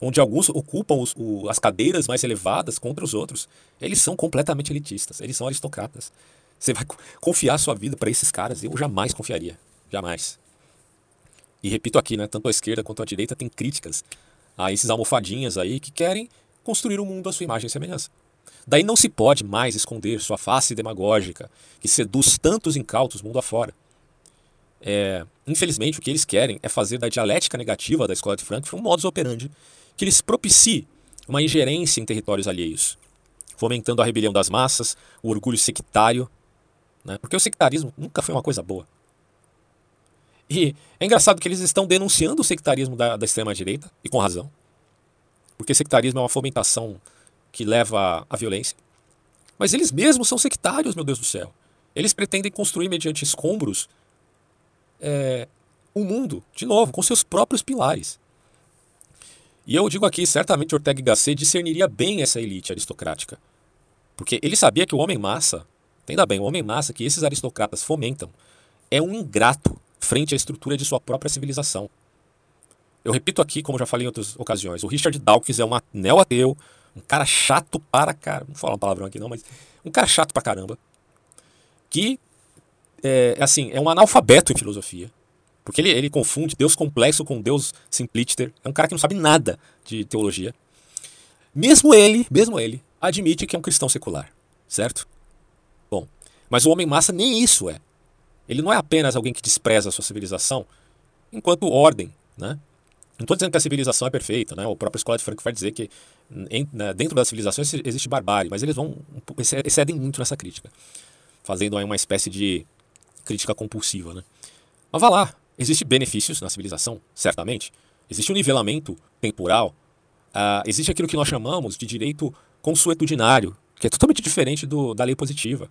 onde alguns ocupam os, o, as cadeiras mais elevadas contra os outros. Eles são completamente elitistas, eles são aristocratas. Você vai confiar sua vida para esses caras? Eu jamais confiaria. Jamais. E repito aqui, né, tanto a esquerda quanto a direita tem críticas a esses almofadinhas aí que querem construir um mundo à sua imagem e semelhança. Daí não se pode mais esconder sua face demagógica que seduz tantos incautos mundo afora. É, infelizmente, o que eles querem é fazer da dialética negativa da Escola de Frankfurt um modus operandi que lhes propicie uma ingerência em territórios alheios, fomentando a rebelião das massas, o orgulho sectário. Porque o sectarismo nunca foi uma coisa boa. E é engraçado que eles estão denunciando o sectarismo da, da extrema-direita, e com razão. Porque sectarismo é uma fomentação que leva à violência. Mas eles mesmos são sectários, meu Deus do céu. Eles pretendem construir, mediante escombros, é, um mundo, de novo, com seus próprios pilares. E eu digo aqui, certamente Ortega y Gasset discerniria bem essa elite aristocrática. Porque ele sabia que o homem-massa... Entenda bem, o homem-massa que esses aristocratas fomentam é um ingrato frente à estrutura de sua própria civilização. Eu repito aqui, como já falei em outras ocasiões, o Richard Dawkins é um neo-ateu, um cara chato para caramba, não vou falar um palavrão aqui não, mas um cara chato pra caramba, que é, assim, é um analfabeto em filosofia, porque ele, ele confunde Deus complexo com Deus simplíciter, é um cara que não sabe nada de teologia. Mesmo ele, mesmo ele, admite que é um cristão secular, certo? Bom, mas o homem massa nem isso é. Ele não é apenas alguém que despreza a sua civilização enquanto ordem, né? Não estou dizendo que a civilização é perfeita, né? O próprio Escola de Frankfurt vai dizer que em, né, dentro da civilização existe barbárie, mas eles vão excedem muito nessa crítica, fazendo aí uma espécie de crítica compulsiva, né? Mas vá lá, existem benefícios na civilização, certamente. Existe um nivelamento temporal, uh, existe aquilo que nós chamamos de direito consuetudinário, que é totalmente diferente do, da lei positiva.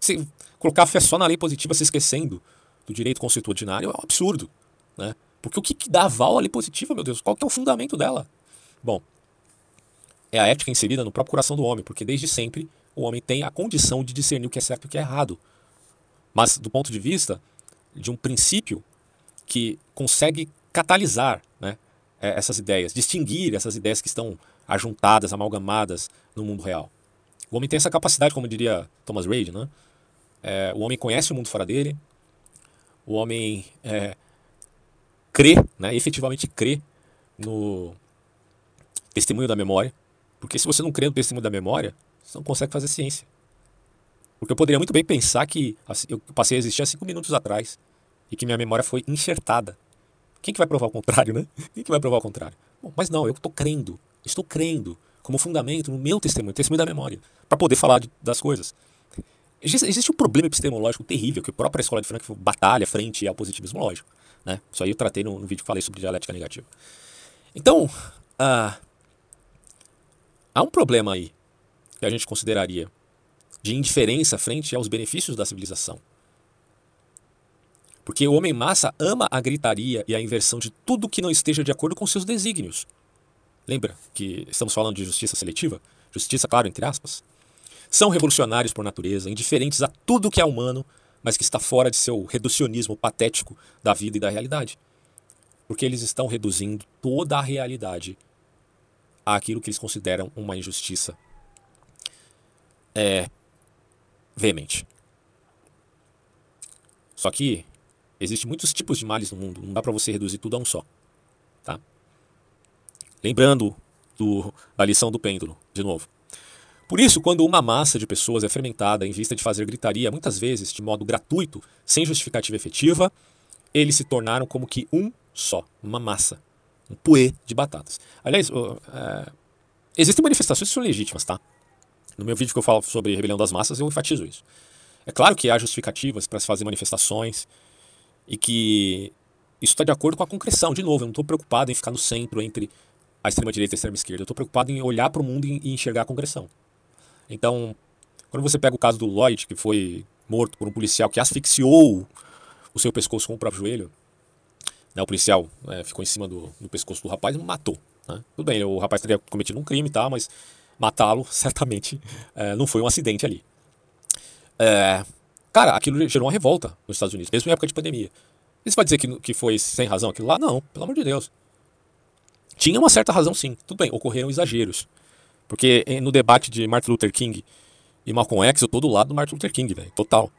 Se colocar fé só na lei positiva se esquecendo do direito consuetudinário é um absurdo, né? Porque o que, que dá aval à lei positiva, meu Deus? Qual que é o fundamento dela? Bom, é a ética inserida no próprio coração do homem, porque desde sempre o homem tem a condição de discernir o que é certo e o que é errado. Mas do ponto de vista de um princípio que consegue catalisar, né, essas ideias, distinguir essas ideias que estão ajuntadas, amalgamadas no mundo real. O homem tem essa capacidade, como diria Thomas Reid, né? É, o homem conhece o mundo fora dele, o homem... É, crê, né, efetivamente crê no testemunho da memória, porque se você não crê no testemunho da memória, você não consegue fazer ciência. Porque eu poderia muito bem pensar que eu passei a existir há cinco minutos atrás e que minha memória foi enxertada. Quem que vai provar o contrário, né? Quem que vai provar o contrário? Bom, mas não, eu estou crendo, estou crendo como fundamento no meu testemunho, testemunho da memória, para poder falar de, das coisas. Existe um problema epistemológico terrível que a própria Escola de Frankfurt batalha frente ao positivismo lógico, né? Isso aí eu tratei no, no vídeo que falei sobre dialética negativa. Então, ah, há um problema aí que a gente consideraria de indiferença frente aos benefícios da civilização. Porque o homem massa ama a gritaria e a inversão de tudo que não esteja de acordo com seus desígnios. Lembra que estamos falando de justiça seletiva? Justiça, claro, entre aspas. São revolucionários por natureza, indiferentes a tudo que é humano, mas que está fora de seu reducionismo patético da vida e da realidade. Porque eles estão reduzindo toda a realidade àquilo que eles consideram uma injustiça é, veemente. Só que existem muitos tipos de males no mundo, não dá para você reduzir tudo a um só. Tá? Lembrando do, da lição do pêndulo, de novo. Por isso, quando uma massa de pessoas é fermentada em vista de fazer gritaria, muitas vezes de modo gratuito, sem justificativa efetiva, eles se tornaram como que um só, uma massa, um puê de batatas. Aliás, uh, uh, existem manifestações que são legítimas, tá? No meu vídeo que eu falo sobre rebelião das massas, eu enfatizo isso. É claro que há justificativas para se fazer manifestações e que isso está de acordo com a concreção. De novo, eu não estou preocupado em ficar no centro entre a extrema-direita e a extrema-esquerda. Eu estou preocupado em olhar para o mundo e enxergar a concreção. Então, quando você pega o caso do Lloyd, que foi morto por um policial que asfixiou o seu pescoço com o próprio joelho, né, o policial é, ficou em cima do, do pescoço do rapaz e matou. Né? Tudo bem, o rapaz teria cometido um crime, tá, mas matá-lo certamente é, não foi um acidente ali. É, cara, aquilo gerou uma revolta nos Estados Unidos, mesmo em época de pandemia. E você vai dizer que, que foi sem razão aquilo lá? Não, pelo amor de Deus. Tinha uma certa razão, sim. Tudo bem, ocorreram exageros. Porque no debate de Martin Luther King e Malcolm X, eu tô do lado do Martin Luther King, velho, total.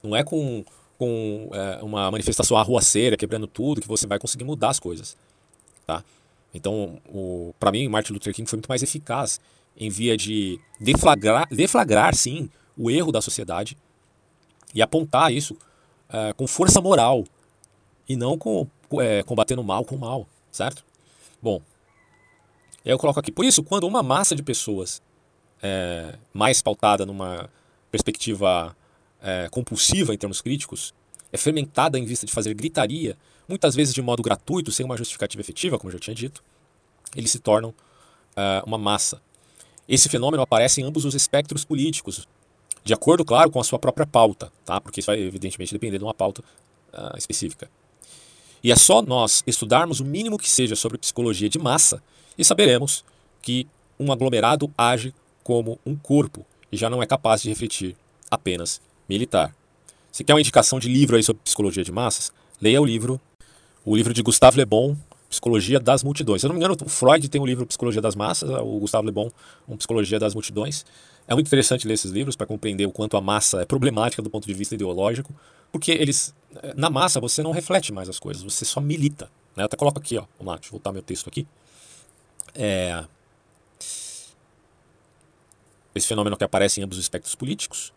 Não é com, com é, uma manifestação arruaceira, quebrando tudo, que você vai conseguir mudar as coisas, tá? Então, o, pra mim, Martin Luther King foi muito mais eficaz em via de deflagrar, deflagrar sim, o erro da sociedade e apontar isso é, com força moral e não com, é, combatendo o mal com o mal, certo? Bom... Eu coloco aqui, por isso, quando uma massa de pessoas é, mais pautada numa perspectiva é, compulsiva em termos críticos, é fermentada em vista de fazer gritaria, muitas vezes de modo gratuito, sem uma justificativa efetiva, como eu já tinha dito, eles se tornam é, uma massa. Esse fenômeno aparece em ambos os espectros políticos, de acordo, claro, com a sua própria pauta, tá? Porque isso vai, evidentemente, depender de uma pauta uh, específica. E é só nós estudarmos o mínimo que seja sobre psicologia de massa e saberemos que um aglomerado age como um corpo e já não é capaz de refletir apenas militar. Se quer uma indicação de livro aí sobre psicologia de massas, leia o livro, o livro de Gustave Le Bon, Psicologia das Multidões. Se eu não me engano, o Freud tem um livro Psicologia das Massas, o Gustave Le Bon, um Psicologia das Multidões. É muito interessante ler esses livros para compreender o quanto a massa é problemática do ponto de vista ideológico, porque eles, na massa você não reflete mais as coisas, você só milita, né? Eu até coloco aqui, ó, vamos lá, deixa eu voltar meu texto aqui. É... Esse fenômeno que aparece em ambos os espectros políticos.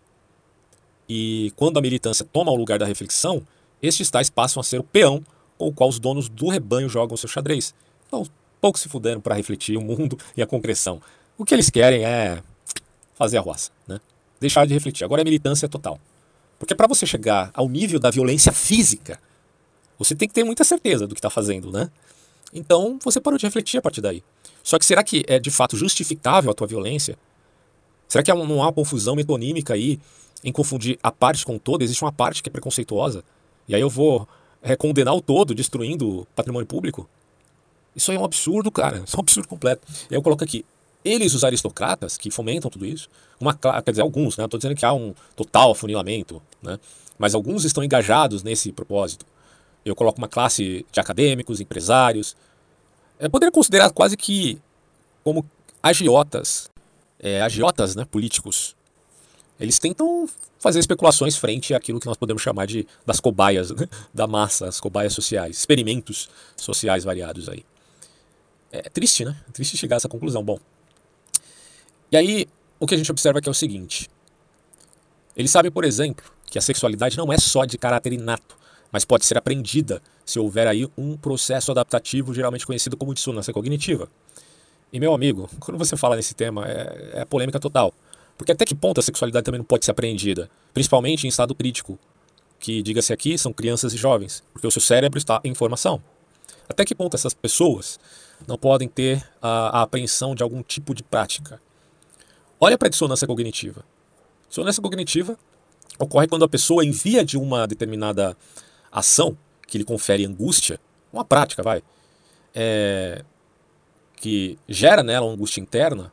E quando a militância toma o lugar da reflexão, estes tais passam a ser o peão com o qual os donos do rebanho jogam seu xadrez. Então, poucos se fuderam para refletir o mundo e a concreção. O que eles querem é fazer a roça, né? Deixar de refletir. Agora é militância total. Porque para você chegar ao nível da violência física, você tem que ter muita certeza do que está fazendo, né? Então, você parou de refletir a partir daí. Só que será que é de fato justificável a tua violência? Será que não há uma confusão metonímica aí em confundir a parte com o todo? Existe uma parte que é preconceituosa. E aí eu vou é, condenar o todo, destruindo o patrimônio público? Isso aí é um absurdo, cara. Isso é um absurdo completo. E aí eu coloco aqui. Eles, os aristocratas, que fomentam tudo isso, uma, quer dizer, alguns, né? Não estou dizendo que há um total afunilamento, né? Mas alguns estão engajados nesse propósito. Eu coloco uma classe de acadêmicos, empresários. Eu poderia considerar quase que como agiotas, é, agiotas, né? Políticos. Eles tentam fazer especulações frente àquilo que nós podemos chamar de, das cobaias, né? Da massa, as cobaias sociais, experimentos sociais variados aí. É triste, né? É triste chegar a essa conclusão. Bom, e aí, o que a gente observa aqui é o seguinte. Eles sabem, por exemplo, que a sexualidade não é só de caráter inato, mas pode ser aprendida se houver aí um processo adaptativo, geralmente conhecido como dissonância cognitiva. E, meu amigo, quando você fala nesse tema, é, é polêmica total. Porque até que ponto a sexualidade também não pode ser aprendida? Principalmente em estado crítico, que, diga-se aqui, são crianças e jovens, porque o seu cérebro está em formação. Até que ponto essas pessoas não podem ter a, a apreensão de algum tipo de prática? Olha para a dissonância cognitiva. Dissonância cognitiva ocorre quando a pessoa envia de uma determinada ação que lhe confere angústia, uma prática, vai, é, que gera nela uma angústia interna,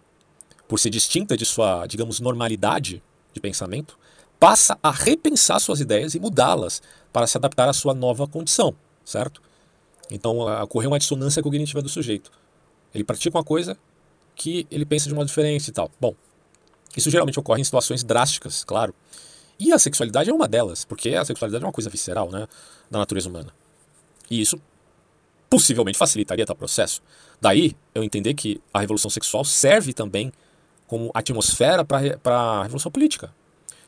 por ser distinta de sua, digamos, normalidade de pensamento, passa a repensar suas ideias e mudá-las para se adaptar à sua nova condição, certo? Então, ocorreu uma dissonância cognitiva do sujeito. Ele pratica uma coisa que ele pensa de uma diferente e tal. Bom, isso geralmente ocorre em situações drásticas, claro. E a sexualidade é uma delas, porque a sexualidade é uma coisa visceral, né, da natureza humana. E isso possivelmente facilitaria tal processo. Daí, eu entender que a revolução sexual serve também como atmosfera para a revolução política.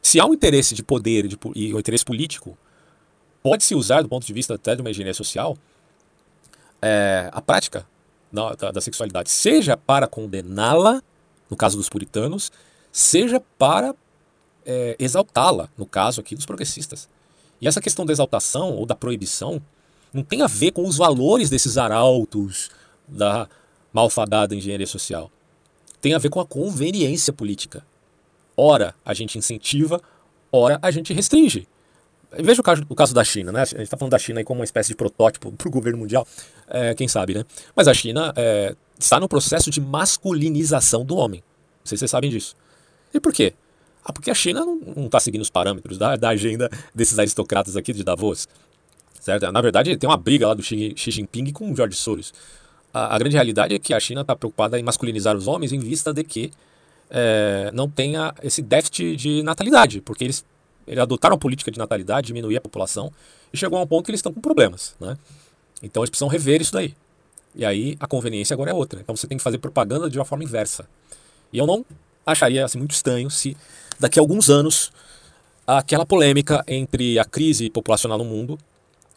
Se há um interesse de poder de, e o um interesse político, pode-se usar, do ponto de vista até de uma engenharia social, é, a prática da, da sexualidade, seja para condená-la, no caso dos puritanos, seja para é, exaltá-la, no caso aqui dos progressistas. E essa questão da exaltação ou da proibição não tem a ver com os valores desses arautos da malfadada engenharia social. Tem a ver com a conveniência política. Ora, a gente incentiva, ora, a gente restringe. Veja o caso, o caso da China, né? A gente está falando da China aí como uma espécie de protótipo para o governo mundial, é, quem sabe, né? Mas a China é, está no processo de masculinização do homem. Não sei se vocês sabem disso. E por quê? Ah, porque a China não está seguindo os parâmetros da, da agenda desses aristocratas aqui de Davos, certo? Na verdade, tem uma briga lá do Xi, Xi Jinping com o George Soros. A, a grande realidade é que a China está preocupada em masculinizar os homens em vista de que é, não tenha esse déficit de natalidade, porque eles... Eles adotaram a política de natalidade, diminuir a população, e chegou a um ponto que eles estão com problemas, né? Então eles precisam rever isso daí. E aí a conveniência agora é outra. Então você tem que fazer propaganda de uma forma inversa. E eu não acharia assim, muito estranho se daqui a alguns anos aquela polêmica entre a crise populacional no mundo,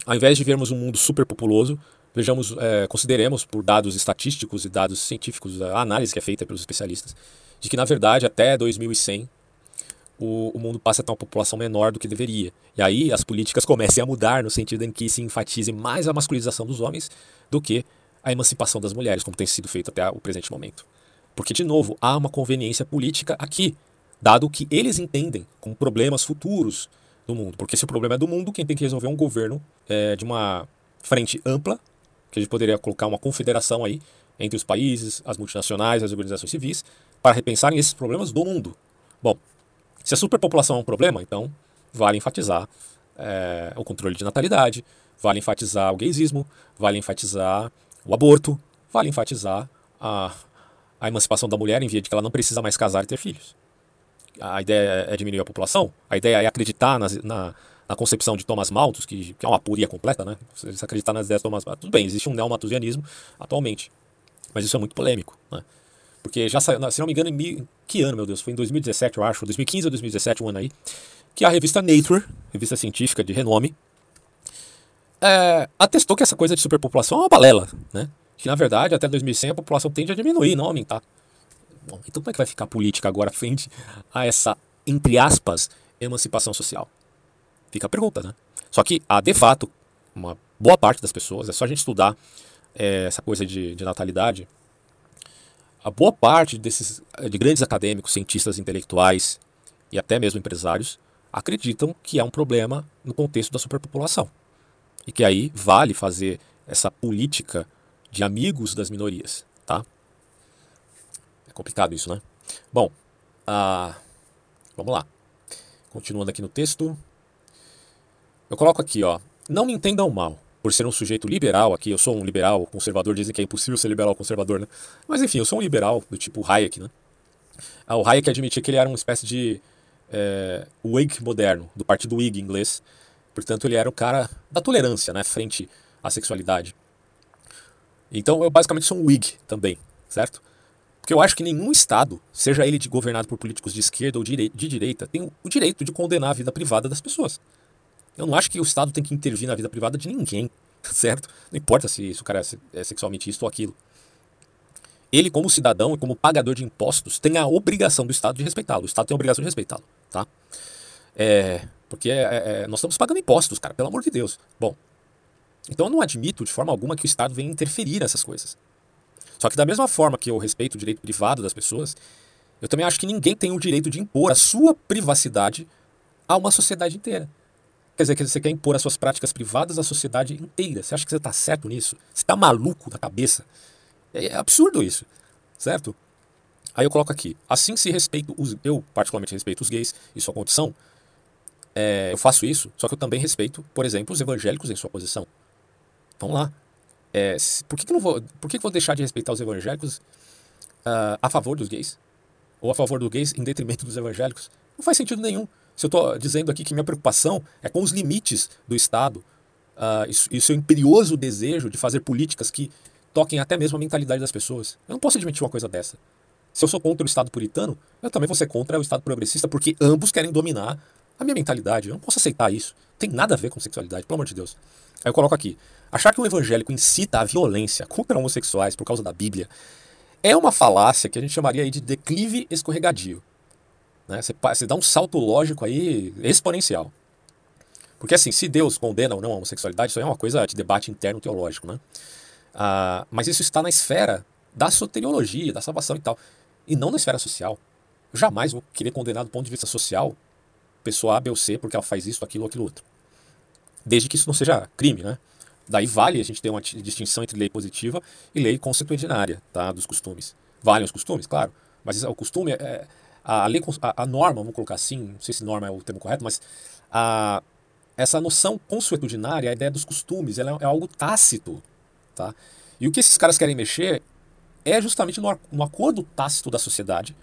ao invés de vermos um mundo superpopuloso, vejamos, é, consideremos por dados estatísticos e dados científicos, a análise que é feita pelos especialistas, de que na verdade até dois mil e cem O, o mundo passa a ter uma população menor do que deveria. E aí as políticas comecem a mudar no sentido em que se enfatize mais a masculinização dos homens do que a emancipação das mulheres, como tem sido feito até o presente momento. Porque, de novo, há uma conveniência política aqui, dado o que eles entendem como problemas futuros do mundo. Porque se o problema é do mundo, quem tem que resolver é um governo é, de uma frente ampla, que a gente poderia colocar uma confederação aí entre os países, as multinacionais, as organizações civis, para repensarem esses problemas do mundo. Bom, se a superpopulação é um problema, então vale enfatizar é, o controle de natalidade, vale enfatizar o gaysismo, vale enfatizar o aborto. Vale enfatizar a, a emancipação da mulher em via de que ela não precisa mais casar e ter filhos. A ideia é diminuir a população, a ideia é acreditar nas, na, na concepção de Thomas Malthus, que, que é uma aporia completa, né? Se acreditar nas ideias de Thomas Malthus, tudo bem, existe um neomalthusianismo atualmente, mas isso é muito polêmico, né? Porque já saiu, se não me engano, em que ano, meu Deus, foi em dois mil e dezessete, eu acho, dois mil e quinze ou dois mil e dezessete, um ano aí, que a revista Nature, revista científica de renome, é, atestou que essa coisa de superpopulação é uma balela, né? Que, na verdade, até dois mil e cem a população tende a diminuir, não aumentar. Bom, então como é que vai ficar a política agora frente a essa, entre aspas, emancipação social? Fica a pergunta, né? Só que há, de fato, uma boa parte das pessoas, é só a gente estudar é, essa coisa de, de natalidade, a boa parte desses de grandes acadêmicos, cientistas intelectuais e até mesmo empresários acreditam que é um problema no contexto da superpopulação. E que aí vale fazer essa política de amigos das minorias, tá? É complicado isso, né? Bom, ah, vamos lá. Continuando aqui no texto. Eu coloco aqui, ó. Não me entendam mal por ser um sujeito liberal aqui. Eu sou um liberal conservador. Dizem que é impossível ser liberal conservador, né? Mas enfim, eu sou um liberal do tipo Hayek, né? Ah, o Hayek admitia que ele era uma espécie de é, Whig moderno, do partido Whig inglês. Portanto, ele era o cara da tolerância, né? Frente à sexualidade. Então, eu basicamente sou um Whig também, certo? Porque eu acho que nenhum Estado, seja ele de governado por políticos de esquerda ou de direita, tem o direito de condenar a vida privada das pessoas. Eu não acho que o Estado tem que intervir na vida privada de ninguém, certo? Não importa se, se o cara é sexualmente isto ou aquilo. Ele, como cidadão e como pagador de impostos, tem a obrigação do Estado de respeitá-lo. O Estado tem a obrigação de respeitá-lo, tá? É, porque é, é, nós estamos pagando impostos, cara, pelo amor de Deus. Bom, então eu não admito de forma alguma que o Estado venha interferir nessas coisas. Só que da mesma forma que eu respeito o direito privado das pessoas, eu também acho que ninguém tem o direito de impor a sua privacidade a uma sociedade inteira. Quer dizer, que você quer impor as suas práticas privadas à sociedade inteira. Você acha que você está certo nisso? Você está maluco da cabeça? É, é absurdo isso, certo? Aí eu coloco aqui, assim se respeito, os, eu particularmente respeito os gays e sua condição, é, eu faço isso, só que eu também respeito, por exemplo, os evangélicos em sua posição. Vamos lá. É, por que, que, não vou, por que, que vou deixar de respeitar os evangélicos uh, a favor dos gays? Ou a favor dos gays em detrimento dos evangélicos? Não faz sentido nenhum. Se eu estou dizendo aqui que minha preocupação é com os limites do Estado uh, e o seu imperioso desejo de fazer políticas que toquem até mesmo a mentalidade das pessoas. Eu não posso admitir uma coisa dessa. Se eu sou contra o Estado puritano, eu também vou ser contra o Estado progressista, porque ambos querem dominar a minha mentalidade. Eu não posso aceitar isso. Não tem nada a ver com sexualidade, pelo amor de Deus. Aí eu coloco aqui. Achar que um evangélico incita a violência contra homossexuais por causa da Bíblia é uma falácia que a gente chamaria aí de declive escorregadio. Né? Você, você dá um salto lógico aí exponencial. Porque assim, se Deus condena ou não a homossexualidade, isso aí é uma coisa de debate interno teológico. Né? Ah, mas isso está na esfera da soteriologia, da salvação e tal. E não na esfera social. Eu jamais vou querer condenar do ponto de vista social pessoa A, B ou C porque ela faz isso, aquilo ou aquilo outro. Desde que isso não seja crime, né? Daí vale a gente ter uma distinção entre lei positiva e lei consuetudinária, tá? Dos costumes. Valem os costumes, claro. Mas o costume, é, a, lei, a, a norma, vamos colocar assim, não sei se norma é o termo correto, mas a, essa noção consuetudinária, a ideia dos costumes, ela é, é algo tácito, tá? E o que esses caras querem mexer é justamente no, no acordo tácito da sociedade,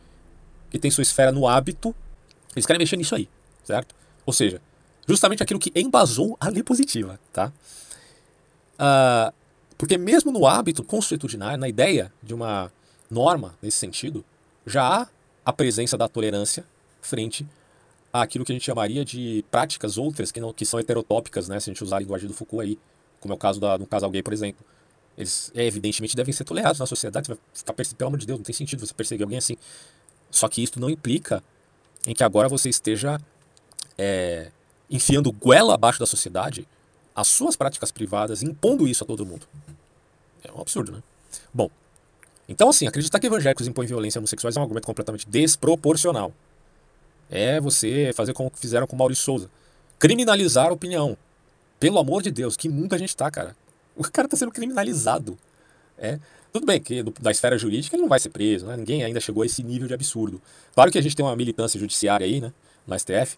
que tem sua esfera no hábito, eles querem mexer nisso aí, certo? Ou seja, justamente aquilo que embasou a lei positiva, tá? Uh, porque mesmo no hábito consuetudinário, na ideia de uma norma nesse sentido, já há a presença da tolerância frente àquilo que a gente chamaria de práticas outras que, não, que são heterotópicas, né? Se a gente usar a linguagem do Foucault aí, como é o caso da, de um casal gay, por exemplo. Eles evidentemente devem ser tolerados na sociedade, você vai ficar perseguindo, pelo amor de Deus, não tem sentido você perseguir alguém assim. Só que isso não implica em que agora você esteja é, enfiando goela abaixo da sociedade as suas práticas privadas, impondo isso a todo mundo. É um absurdo, né? Bom, então assim, acreditar que evangélicos impõem violência a homossexuais é um argumento completamente desproporcional. É você fazer como fizeram com Maurício de Souza. Criminalizar a opinião. Pelo amor de Deus, que mundo a gente tá, cara. O cara tá sendo criminalizado. É, tudo bem que do, da esfera jurídica ele não vai ser preso, né? Ninguém ainda chegou a esse nível de absurdo. Claro que a gente tem uma militância judiciária aí, né? No S T F.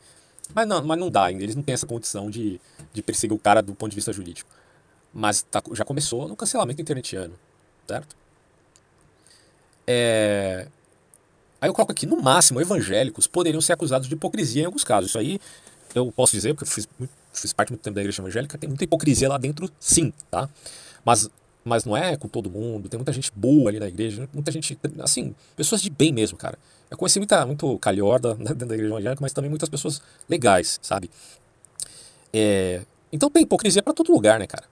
Mas não, mas não dá ainda, eles não têm essa condição de, de perseguir o cara do ponto de vista jurídico. mas tá, já começou no cancelamento internetiano, certo? É... Aí eu coloco aqui, no máximo, evangélicos poderiam ser acusados de hipocrisia em alguns casos. Isso aí eu posso dizer, porque eu fiz, fiz parte muito tempo da igreja evangélica, tem muita hipocrisia lá dentro, sim, tá? Mas, mas não é com todo mundo, tem muita gente boa ali na igreja, muita gente, assim, pessoas de bem mesmo, cara. Eu conheci muita, muito calhorda dentro da igreja evangélica, mas também muitas pessoas legais, sabe? É... Então tem hipocrisia pra todo lugar, né, cara?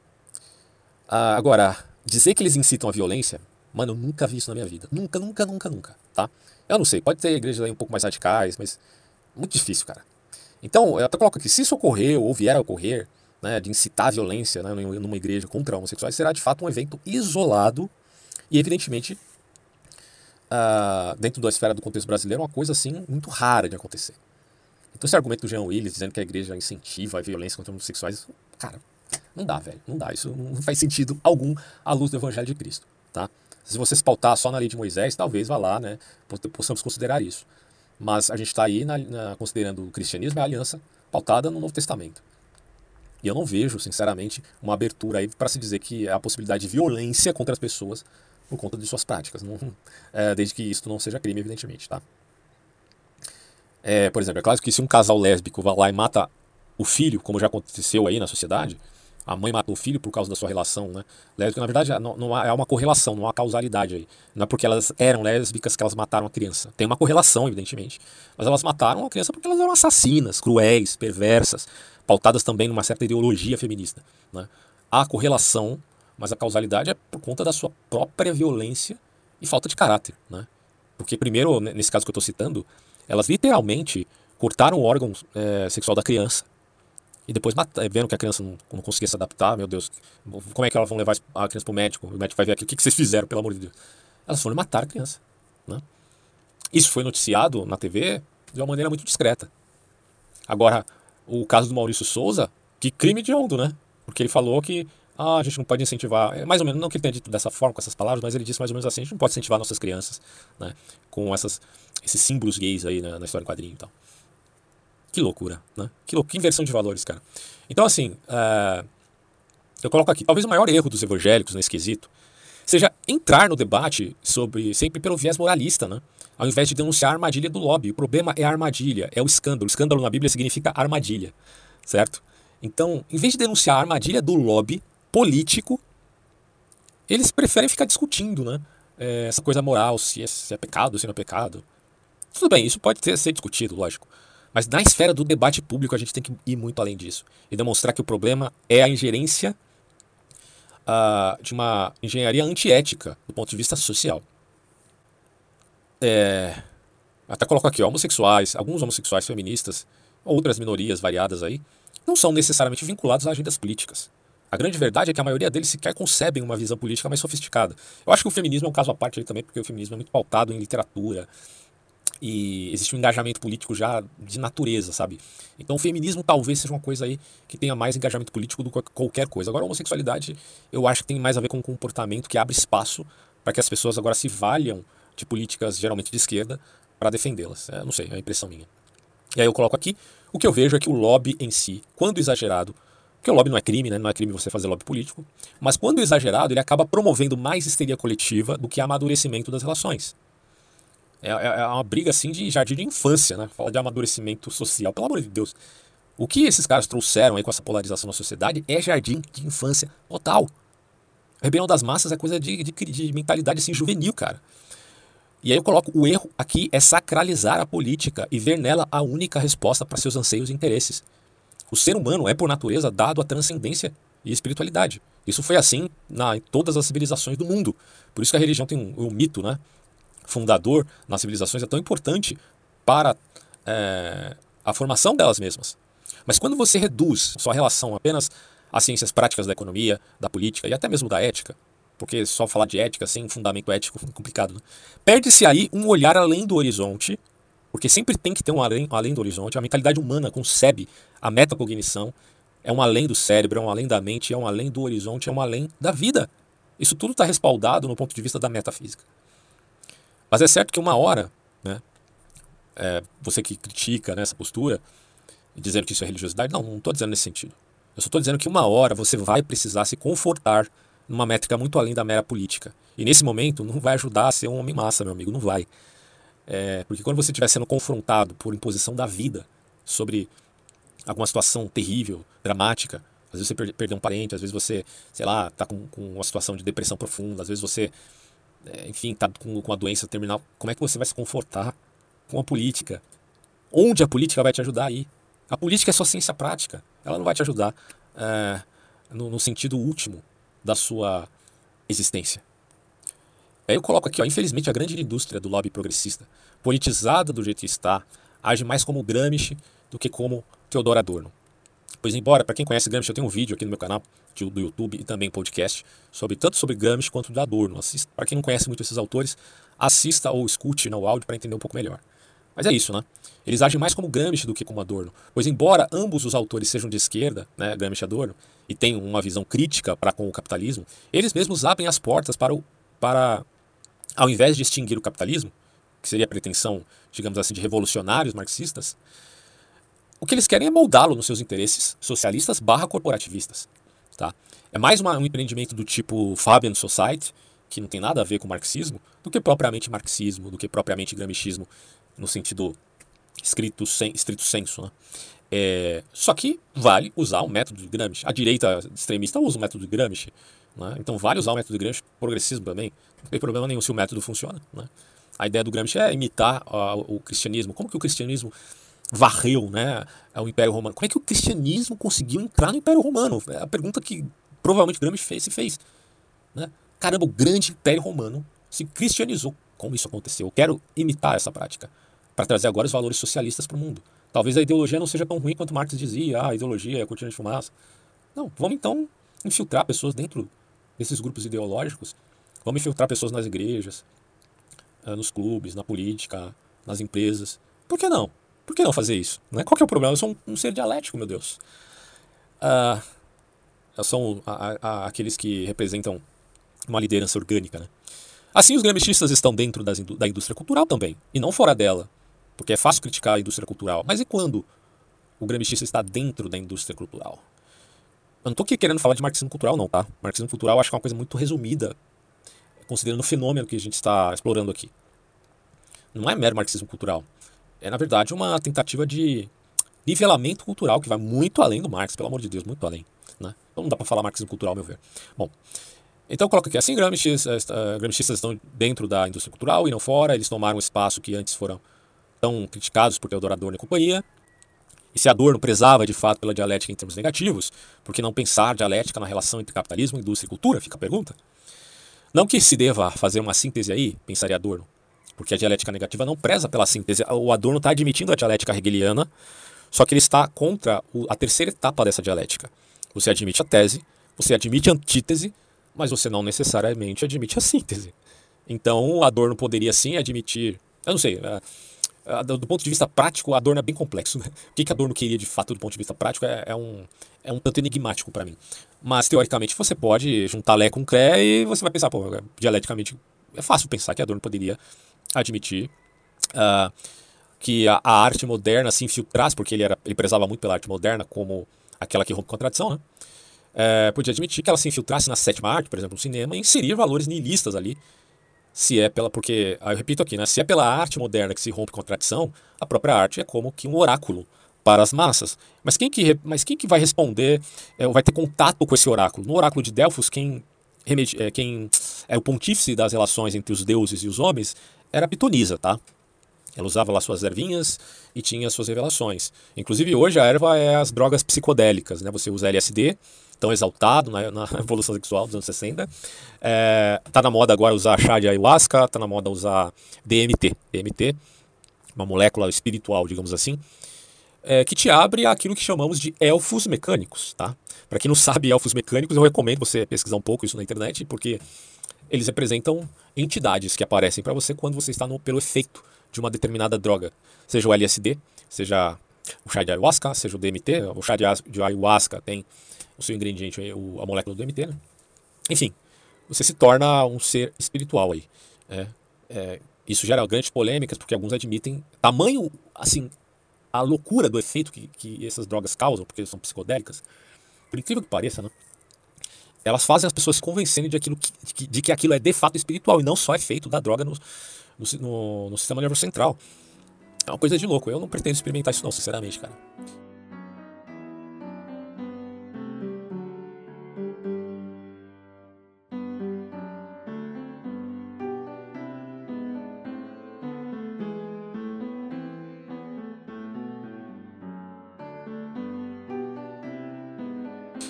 Ah, agora, dizer que eles incitam a violência... Mano, eu nunca vi isso na minha vida. Nunca, nunca, nunca, nunca, tá? Eu não sei, pode ter igrejas aí um pouco mais radicais, mas... Muito difícil, cara. Então, eu até coloco aqui, se isso ocorrer ou vier a ocorrer, né, de incitar a violência, né, numa igreja contra homossexuais, será de fato um evento isolado e, evidentemente, uh, dentro da esfera do contexto brasileiro, uma coisa, assim, muito rara de acontecer. Então, esse argumento do Jean Willis, dizendo que a igreja incentiva a violência contra homossexuais, cara, não dá, velho, não dá. Isso não faz sentido algum à luz do Evangelho de Cristo, tá? Se você se pautar só na lei de Moisés, talvez vá lá, né? Possamos considerar isso. Mas a gente está aí na, na, considerando o cristianismo e a aliança pautada no Novo Testamento. E eu não vejo, sinceramente, uma abertura aí para se dizer que há a possibilidade de violência contra as pessoas por conta de suas práticas. Não, é, desde que isso não seja crime, evidentemente, tá? É, por exemplo, é claro que se um casal lésbico vai lá e mata o filho, como já aconteceu aí na sociedade... A mãe matou o filho por causa da sua relação, né? Lésbica, na verdade, não, não há, há uma correlação, não há causalidade aí. Não é porque elas eram lésbicas que elas mataram a criança. Tem uma correlação, evidentemente. Mas elas mataram a criança porque elas eram assassinas, cruéis, perversas, pautadas também numa certa ideologia feminista, né? Há correlação, mas a causalidade é por conta da sua própria violência e falta de caráter, né? Porque primeiro, nesse caso que eu estou citando, elas literalmente cortaram o órgão é, sexual da criança. E depois, vendo que a criança não, não conseguia se adaptar, meu Deus, como é que elas vão levar a criança para o médico? O médico vai ver aquilo, o que, que vocês fizeram, pelo amor de Deus? Elas foram matar a criança, né? Isso foi noticiado na T V de uma maneira muito discreta. Agora, o caso do Maurício de Souza, que crime hediondo, né? Porque ele falou que ah, a gente não pode incentivar, mais ou menos, não que ele tenha dito dessa forma, com essas palavras, mas ele disse mais ou menos assim, a gente não pode incentivar nossas crianças, né? Com essas, esses símbolos gays aí na, na história do quadrinho e tal. Que loucura, né? Que, lou... que inversão de valores, cara. Então, assim, uh... eu coloco aqui, talvez o maior erro dos evangélicos nesse quesito seja entrar no debate sobre sempre pelo viés moralista, né? Ao invés de denunciar a armadilha do lobby. O problema é a armadilha, é o escândalo. O escândalo na Bíblia significa armadilha, certo? Então, em vez de denunciar a armadilha do lobby político, eles preferem ficar discutindo, né? É, essa coisa moral, se é, se é pecado, se não é pecado. Tudo bem, isso pode ter, ser discutido, lógico. Mas na esfera do debate público a gente tem que ir muito além disso e demonstrar que o problema é a ingerência uh, de uma engenharia antiética do ponto de vista social. É, até coloco aqui, ó, homossexuais, alguns homossexuais feministas, outras minorias variadas aí, não são necessariamente vinculados a agendas políticas. A grande verdade é que a maioria deles sequer concebem uma visão política mais sofisticada. Eu acho que o feminismo é um caso à parte aí também, porque o feminismo é muito pautado em literatura, e existe um engajamento político já de natureza, sabe? Então o feminismo talvez seja uma coisa aí que tenha mais engajamento político do que qualquer coisa. Agora a homossexualidade eu acho que tem mais a ver com um comportamento que abre espaço para que as pessoas agora se valham de políticas geralmente de esquerda para defendê-las. É, não sei, é a impressão minha. E aí eu coloco aqui, o que eu vejo é que o lobby em si, quando exagerado, porque o lobby não é crime, né? Não é crime você fazer lobby político, mas quando exagerado ele acaba promovendo mais histeria coletiva do que amadurecimento das relações. É uma briga assim de jardim de infância, né? Fala de amadurecimento social, pelo amor de Deus. O que esses caras trouxeram aí com essa polarização na sociedade é jardim de infância total. A rebelião das massas é coisa de, de, de mentalidade assim juvenil, cara. E aí eu coloco, o erro aqui é sacralizar a política e ver nela a única resposta para seus anseios e interesses. O ser humano é por natureza dado à transcendência e espiritualidade. Isso foi assim na, em todas as civilizações do mundo. Por isso que a religião tem um, um mito, né? Fundador nas civilizações é tão importante para é, a formação delas mesmas. Mas quando você reduz sua relação apenas às ciências práticas da economia, da política e até mesmo da ética, porque só falar de ética sem um fundamento ético é complicado, né? Perde-se aí um olhar além do horizonte, porque sempre tem que ter um além, um além do horizonte. A mentalidade humana concebe a metacognição, é um além do cérebro, é um além da mente, é um além do horizonte, é um além da vida. Isso tudo está respaldado no ponto de vista da metafísica. Mas é certo que uma hora, né, é, você que critica, né, essa postura, dizendo que isso é religiosidade, não, não estou dizendo nesse sentido. Eu só estou dizendo que uma hora você vai precisar se confortar numa métrica muito além da mera política. E nesse momento não vai ajudar a ser um homem massa, meu amigo, não vai. É, porque quando você estiver sendo confrontado por imposição da vida sobre alguma situação terrível, dramática, às vezes você perdeu um parente, às vezes você, sei lá, está com, com uma situação de depressão profunda, às vezes você, é, enfim, está com, com uma doença terminal, como é que você vai se confortar com a política? Onde a política vai te ajudar aí? A política é só ciência prática, ela não vai te ajudar é, no, no sentido último da sua existência. Aí eu coloco aqui, ó, infelizmente a grande indústria do lobby progressista, politizada do jeito que está, age mais como Gramsci do que como Teodor Adorno. Pois embora, para quem conhece Gramsci, eu tenho um vídeo aqui no meu canal de, do YouTube e também podcast, sobre, tanto sobre Gramsci quanto do Adorno. Para quem não conhece muito esses autores, assista ou escute no áudio para entender um pouco melhor. Mas é isso, né? Eles agem mais como Gramsci do que como Adorno. Pois embora ambos os autores sejam de esquerda, né, Gramsci e Adorno, e tenham uma visão crítica para com o capitalismo, eles mesmos abrem as portas para, o, para, ao invés de extinguir o capitalismo, que seria a pretensão, digamos assim, de revolucionários marxistas, o que eles querem é moldá-lo nos seus interesses socialistas barra corporativistas. Tá? É mais uma, um empreendimento do tipo Fabian Society, que não tem nada a ver com o marxismo, do que propriamente marxismo, do que propriamente gramscismo, no sentido estrito senso. Né? É, só que vale usar o método de Gramsci. A direita extremista usa o método de Gramsci. Né? Então vale usar o método de Gramsci, progressismo também. Não tem problema nenhum se o método funciona. Né? A ideia do Gramsci é imitar uh, o cristianismo. Como que o cristianismo varreu, né, o Império Romano? Como é que o cristianismo conseguiu entrar no Império Romano? É a pergunta que provavelmente Gramsci fez, se fez. Né? Caramba, o grande Império Romano se cristianizou. Como isso aconteceu? Eu quero imitar essa prática para trazer agora os valores socialistas para o mundo. Talvez a ideologia não seja tão ruim quanto Marx dizia, ah, a ideologia é a cortina de fumaça. Não, vamos então infiltrar pessoas dentro desses grupos ideológicos, vamos infiltrar pessoas nas igrejas, nos clubes, na política, nas empresas. Por que não? Por que não fazer isso? Não é? Qual que é o problema? Eu sou um, um ser dialético, meu Deus. Ah, são a, a, aqueles que representam uma liderança orgânica, né? Assim, os gramscistas estão dentro das, da indústria cultural também, e não fora dela, porque é fácil criticar a indústria cultural. Mas e quando o gramscista está dentro da indústria cultural? Eu não estou aqui querendo falar de marxismo cultural, não, tá? Marxismo cultural acho que é uma coisa muito resumida, considerando o fenômeno que a gente está explorando aqui. Não é mero marxismo cultural. É, na verdade, uma tentativa de nivelamento cultural que vai muito além do Marx, pelo amor de Deus, muito além. Né? Então não dá para falar marxismo cultural, meu ver. Bom, então coloca aqui, assim, gramscistas, uh, gramscistas estão dentro da indústria cultural e não fora, eles tomaram um espaço que antes foram tão criticados por Teodor Adorno e companhia, e se Adorno prezava de fato pela dialética em termos negativos, por que não pensar dialética na relação entre capitalismo, indústria e cultura? Fica a pergunta. Não que se deva fazer uma síntese aí, pensaria Adorno, porque a dialética negativa não preza pela síntese. O Adorno está admitindo a dialética hegeliana, só que ele está contra o, a terceira etapa dessa dialética. Você admite a tese, você admite a antítese, mas você não necessariamente admite a síntese. Então, Adorno poderia sim admitir... Eu não sei, uh, uh, do ponto de vista prático, Adorno é bem complexo. Né? O que, que Adorno queria de fato do ponto de vista prático é, é, um, é um tanto enigmático para mim. Mas, teoricamente, você pode juntar Lé com Cré e você vai pensar, pô, dialeticamente, é fácil pensar que Adorno poderia admitir uh, que a, a arte moderna se infiltrasse, porque ele, era, ele prezava muito pela arte moderna como aquela que rompe com a tradição, né? É, podia admitir que ela se infiltrasse na sétima arte, por exemplo, no cinema, e inserir valores nihilistas ali, se é pela, porque, eu repito aqui, né, se é pela arte moderna que se rompe com a tradição, a própria arte é como que um oráculo para as massas. Mas quem que, mas quem que vai responder, é, vai ter contato com esse oráculo? No oráculo de Delfos, quem, é, quem é o pontífice das relações entre os deuses e os homens era a Pitonisa, tá? Ela usava lá suas ervinhas e tinha suas revelações. Inclusive hoje a erva é as drogas psicodélicas, né? Você usa L S D, tão exaltado na, na evolução sexual dos anos sessenta. É, tá na moda agora usar chá de ayahuasca, tá na moda usar D M T. D M T, uma molécula espiritual, digamos assim, é, que te abre aquilo que chamamos de elfos mecânicos, tá? Para quem não sabe elfos mecânicos, eu recomendo você pesquisar um pouco isso na internet, porque eles representam entidades que aparecem para você quando você está no, pelo efeito de uma determinada droga, seja o L S D, seja o chá de ayahuasca, seja o D M T. O chá de ayahuasca tem o seu ingrediente, a molécula do D M T, né? Enfim, você se torna um ser espiritual aí. É, é, isso gera grandes polêmicas, porque alguns admitem tamanho, assim, a loucura do efeito que, que essas drogas causam, porque são psicodélicas, por incrível que pareça, né, elas fazem as pessoas se convencerem de, aquilo que, de, que, de que aquilo é de fato espiritual e não só efeito da droga no, no, no, no sistema nervoso central. É uma coisa de louco. Eu não pretendo experimentar isso não, sinceramente, cara.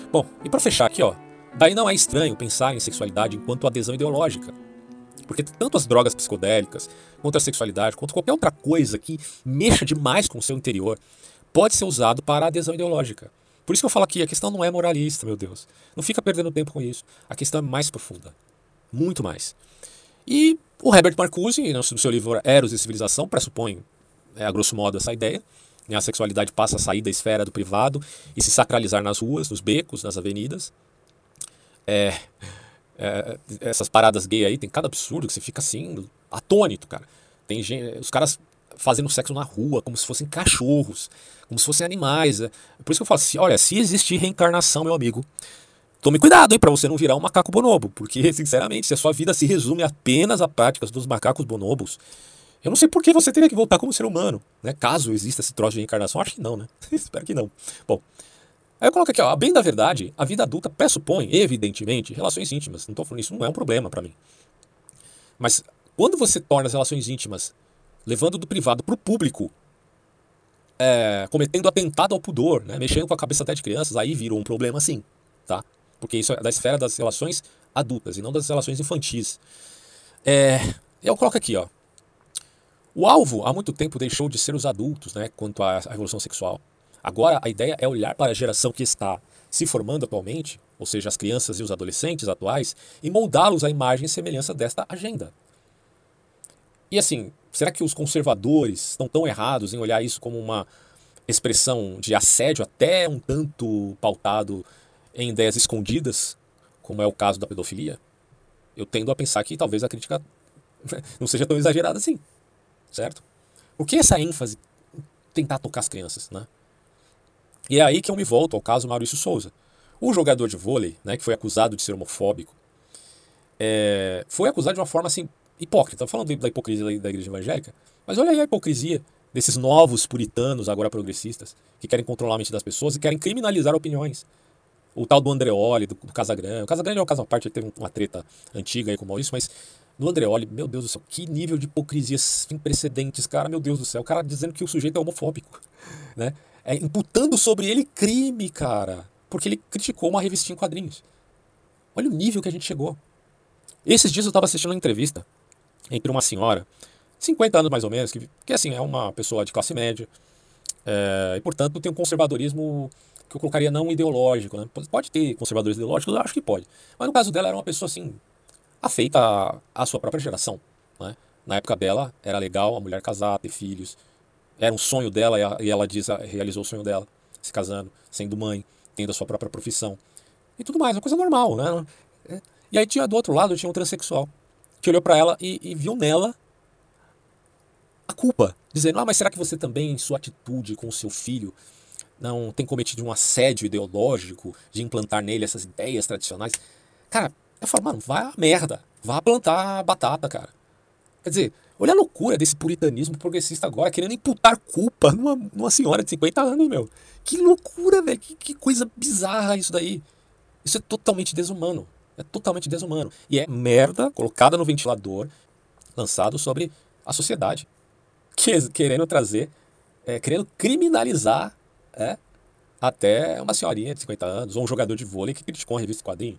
Bom, e para fechar aqui, ó, daí não é estranho pensar em sexualidade enquanto adesão ideológica, porque tanto as drogas psicodélicas, quanto a sexualidade, quanto qualquer outra coisa que mexa demais com o seu interior, pode ser usado para adesão ideológica. Por isso que eu falo aqui, a questão não é moralista, meu Deus, não fica perdendo tempo com isso, a questão é mais profunda, muito mais. E o Herbert Marcuse, no seu livro Eros e Civilização, pressupõe, a grosso modo, essa ideia. A sexualidade passa a sair da esfera do privado e se sacralizar nas ruas, nos becos, nas avenidas. É, é, essas paradas gay aí, tem cada absurdo que você fica assim, atônito, cara. Tem gente, os caras fazendo sexo na rua como se fossem cachorros, como se fossem animais. É. Por isso que eu falo assim, olha, se existir reencarnação, meu amigo, tome cuidado, hein, pra você não virar um macaco bonobo. Porque, sinceramente, se a sua vida se resume apenas a práticas dos macacos bonobos, eu não sei por que você teria que voltar como ser humano, né? Caso exista esse troço de reencarnação, acho que não, né? Espero que não. Bom, aí eu coloco aqui, ó, a bem da verdade, a vida adulta pressupõe, evidentemente, relações íntimas. Não tô falando, isso não é um problema para mim. Mas quando você torna as relações íntimas, levando do privado para o público, é, cometendo atentado ao pudor, né? Mexendo com a cabeça até de crianças, aí virou um problema sim, tá? Porque isso é da esfera das relações adultas e não das relações infantis. É, eu coloco aqui, ó. O alvo, há muito tempo, deixou de ser os adultos, né, quanto à revolução sexual. Agora, a ideia é olhar para a geração que está se formando atualmente, ou seja, as crianças e os adolescentes atuais, e moldá-los à imagem e semelhança desta agenda. E assim, será que os conservadores estão tão errados em olhar isso como uma expressão de assédio, até um tanto pautado em ideias escondidas, como é o caso da pedofilia? Eu tendo a pensar que talvez a crítica não seja tão exagerada assim. Certo? Por que essa ênfase tentar tocar as crianças, né? E é aí que eu me volto ao caso Maurício de Souza. O jogador de vôlei, né, que foi acusado de ser homofóbico, é, foi acusado de uma forma assim, hipócrita. Falando da hipocrisia da, da igreja evangélica, mas olha aí a hipocrisia desses novos puritanos, agora progressistas, que querem controlar a mente das pessoas e querem criminalizar opiniões. O tal do Andreoli, do, do Casagrande. O Casagrande é um caso à parte, ele teve uma treta antiga aí com o Maurício, mas... No Andreoli, meu Deus do céu, que nível de hipocrisia sem precedentes, cara, meu Deus do céu. O cara dizendo que o sujeito é homofóbico, né? É, imputando sobre ele crime, cara, porque ele criticou uma revistinha em quadrinhos. Olha o nível que a gente chegou. Esses dias eu estava assistindo uma entrevista entre uma senhora, cinquenta anos mais ou menos, que, que assim, é uma pessoa de classe média, é, e portanto tem um conservadorismo que eu colocaria não ideológico, né? Pode ter conservadores ideológicos, eu acho que pode. Mas no caso dela era uma pessoa assim... afeita à sua própria geração, né? Na época dela, era legal a mulher casar, ter filhos. Era um sonho dela e ela diz, realizou o sonho dela, se casando, sendo mãe, tendo a sua própria profissão e tudo mais. Uma coisa normal, né? E aí tinha do outro lado, tinha um transexual que olhou pra ela e, e viu nela a culpa, dizendo, ah, mas será que você também, em sua atitude com o seu filho, não tem cometido um assédio ideológico de implantar nele essas ideias tradicionais? Cara... Eu falo, mano, vai a merda, vai plantar batata, cara. Quer dizer, olha a loucura desse puritanismo progressista agora, querendo imputar culpa numa, numa senhora de cinquenta anos, meu. Que loucura, velho, que, que coisa bizarra isso daí. Isso é totalmente desumano, é totalmente desumano. E é merda colocada no ventilador, lançado sobre a sociedade, que, querendo trazer, é, querendo criminalizar é, até uma senhorinha de cinquenta anos, ou um jogador de vôlei que criticou uma revista quadrinho.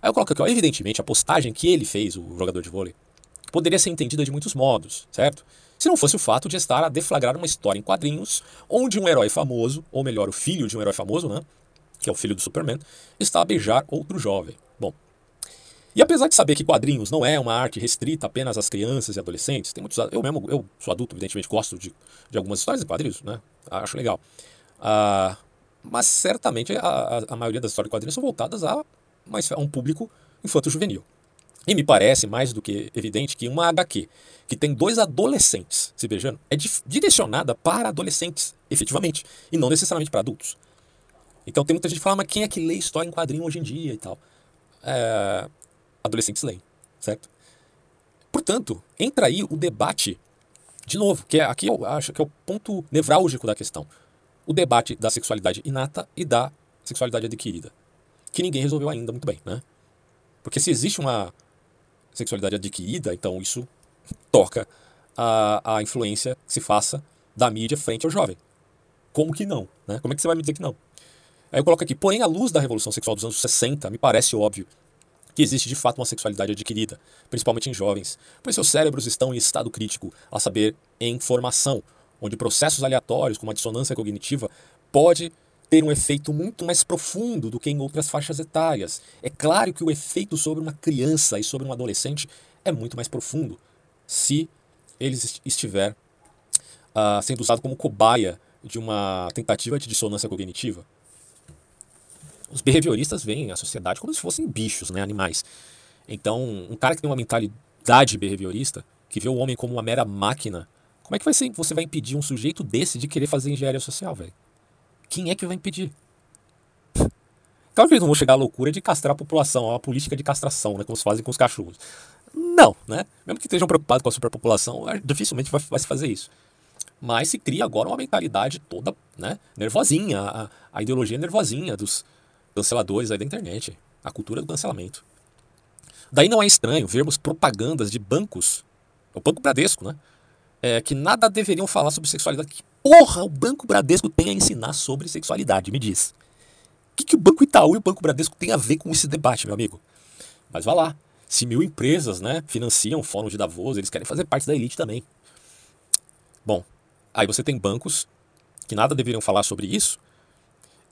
Aí eu coloco aqui, ó, evidentemente, a postagem que ele fez, o jogador de vôlei, poderia ser entendida de muitos modos, certo? Se não fosse o fato de estar a deflagrar uma história em quadrinhos, onde um herói famoso, ou melhor, o filho de um herói famoso, né, que é o filho do Superman, está a beijar outro jovem. Bom, e apesar de saber que quadrinhos não é uma arte restrita apenas às crianças e adolescentes, tem muitos, eu mesmo, eu sou adulto, evidentemente, gosto de, de algumas histórias em quadrinhos, né, acho legal. Ah, mas certamente a, a maioria das histórias em quadrinhos são voltadas a... mas a um público infanto-juvenil. E me parece mais do que evidente que uma agá quê que tem dois adolescentes se beijando é direcionada para adolescentes, efetivamente, e não necessariamente para adultos. Então tem muita gente que fala, mas quem é que lê história em quadrinho hoje em dia e tal? É, adolescentes leem, certo? Portanto, entra aí o debate, de novo, que é, aqui eu acho que é o ponto nevrálgico da questão. O debate da sexualidade inata e da sexualidade adquirida, que ninguém resolveu ainda muito bem, né? Porque se existe uma sexualidade adquirida, então isso toca a, a influência que se faça da mídia frente ao jovem. Como que não, né? Como é que você vai me dizer que não? Aí eu coloco aqui, porém, à luz da revolução sexual dos anos sessenta, me parece óbvio que existe de fato uma sexualidade adquirida, principalmente em jovens, pois seus cérebros estão em estado crítico, a saber, em formação, onde processos aleatórios, como a dissonância cognitiva, pode ter um efeito muito mais profundo do que em outras faixas etárias. É claro que o efeito sobre uma criança e sobre um adolescente é muito mais profundo se ele estiver uh, sendo usado como cobaia de uma tentativa de dissonância cognitiva. Os behavioristas veem a sociedade como se fossem bichos, né, animais. Então, um cara que tem uma mentalidade behaviorista, que vê o homem como uma mera máquina, como é que vai ser? Você vai impedir um sujeito desse de querer fazer engenharia social, velho? Quem é que vai impedir? Claro que eles não vão chegar à loucura de castrar a população, a uma política de castração, né, como se fazem com os cachorros. Não, né? Mesmo que estejam preocupados com a superpopulação, dificilmente vai, vai se fazer isso. Mas se cria agora uma mentalidade toda, né, nervosinha, a, a ideologia nervosinha dos canceladores aí da internet, a cultura do cancelamento. Daí não é estranho vermos propagandas de bancos, o Banco Bradesco, né, é, que nada deveriam falar sobre sexualidade. Que porra o Banco Bradesco tem a ensinar sobre sexualidade, me diz. O que, que o Banco Itaú e o Banco Bradesco tem a ver com esse debate, meu amigo? Mas vá lá, se mil empresas, né, financiam o Fórum de Davos, eles querem fazer parte da elite também. Bom, aí você tem bancos que nada deveriam falar sobre isso,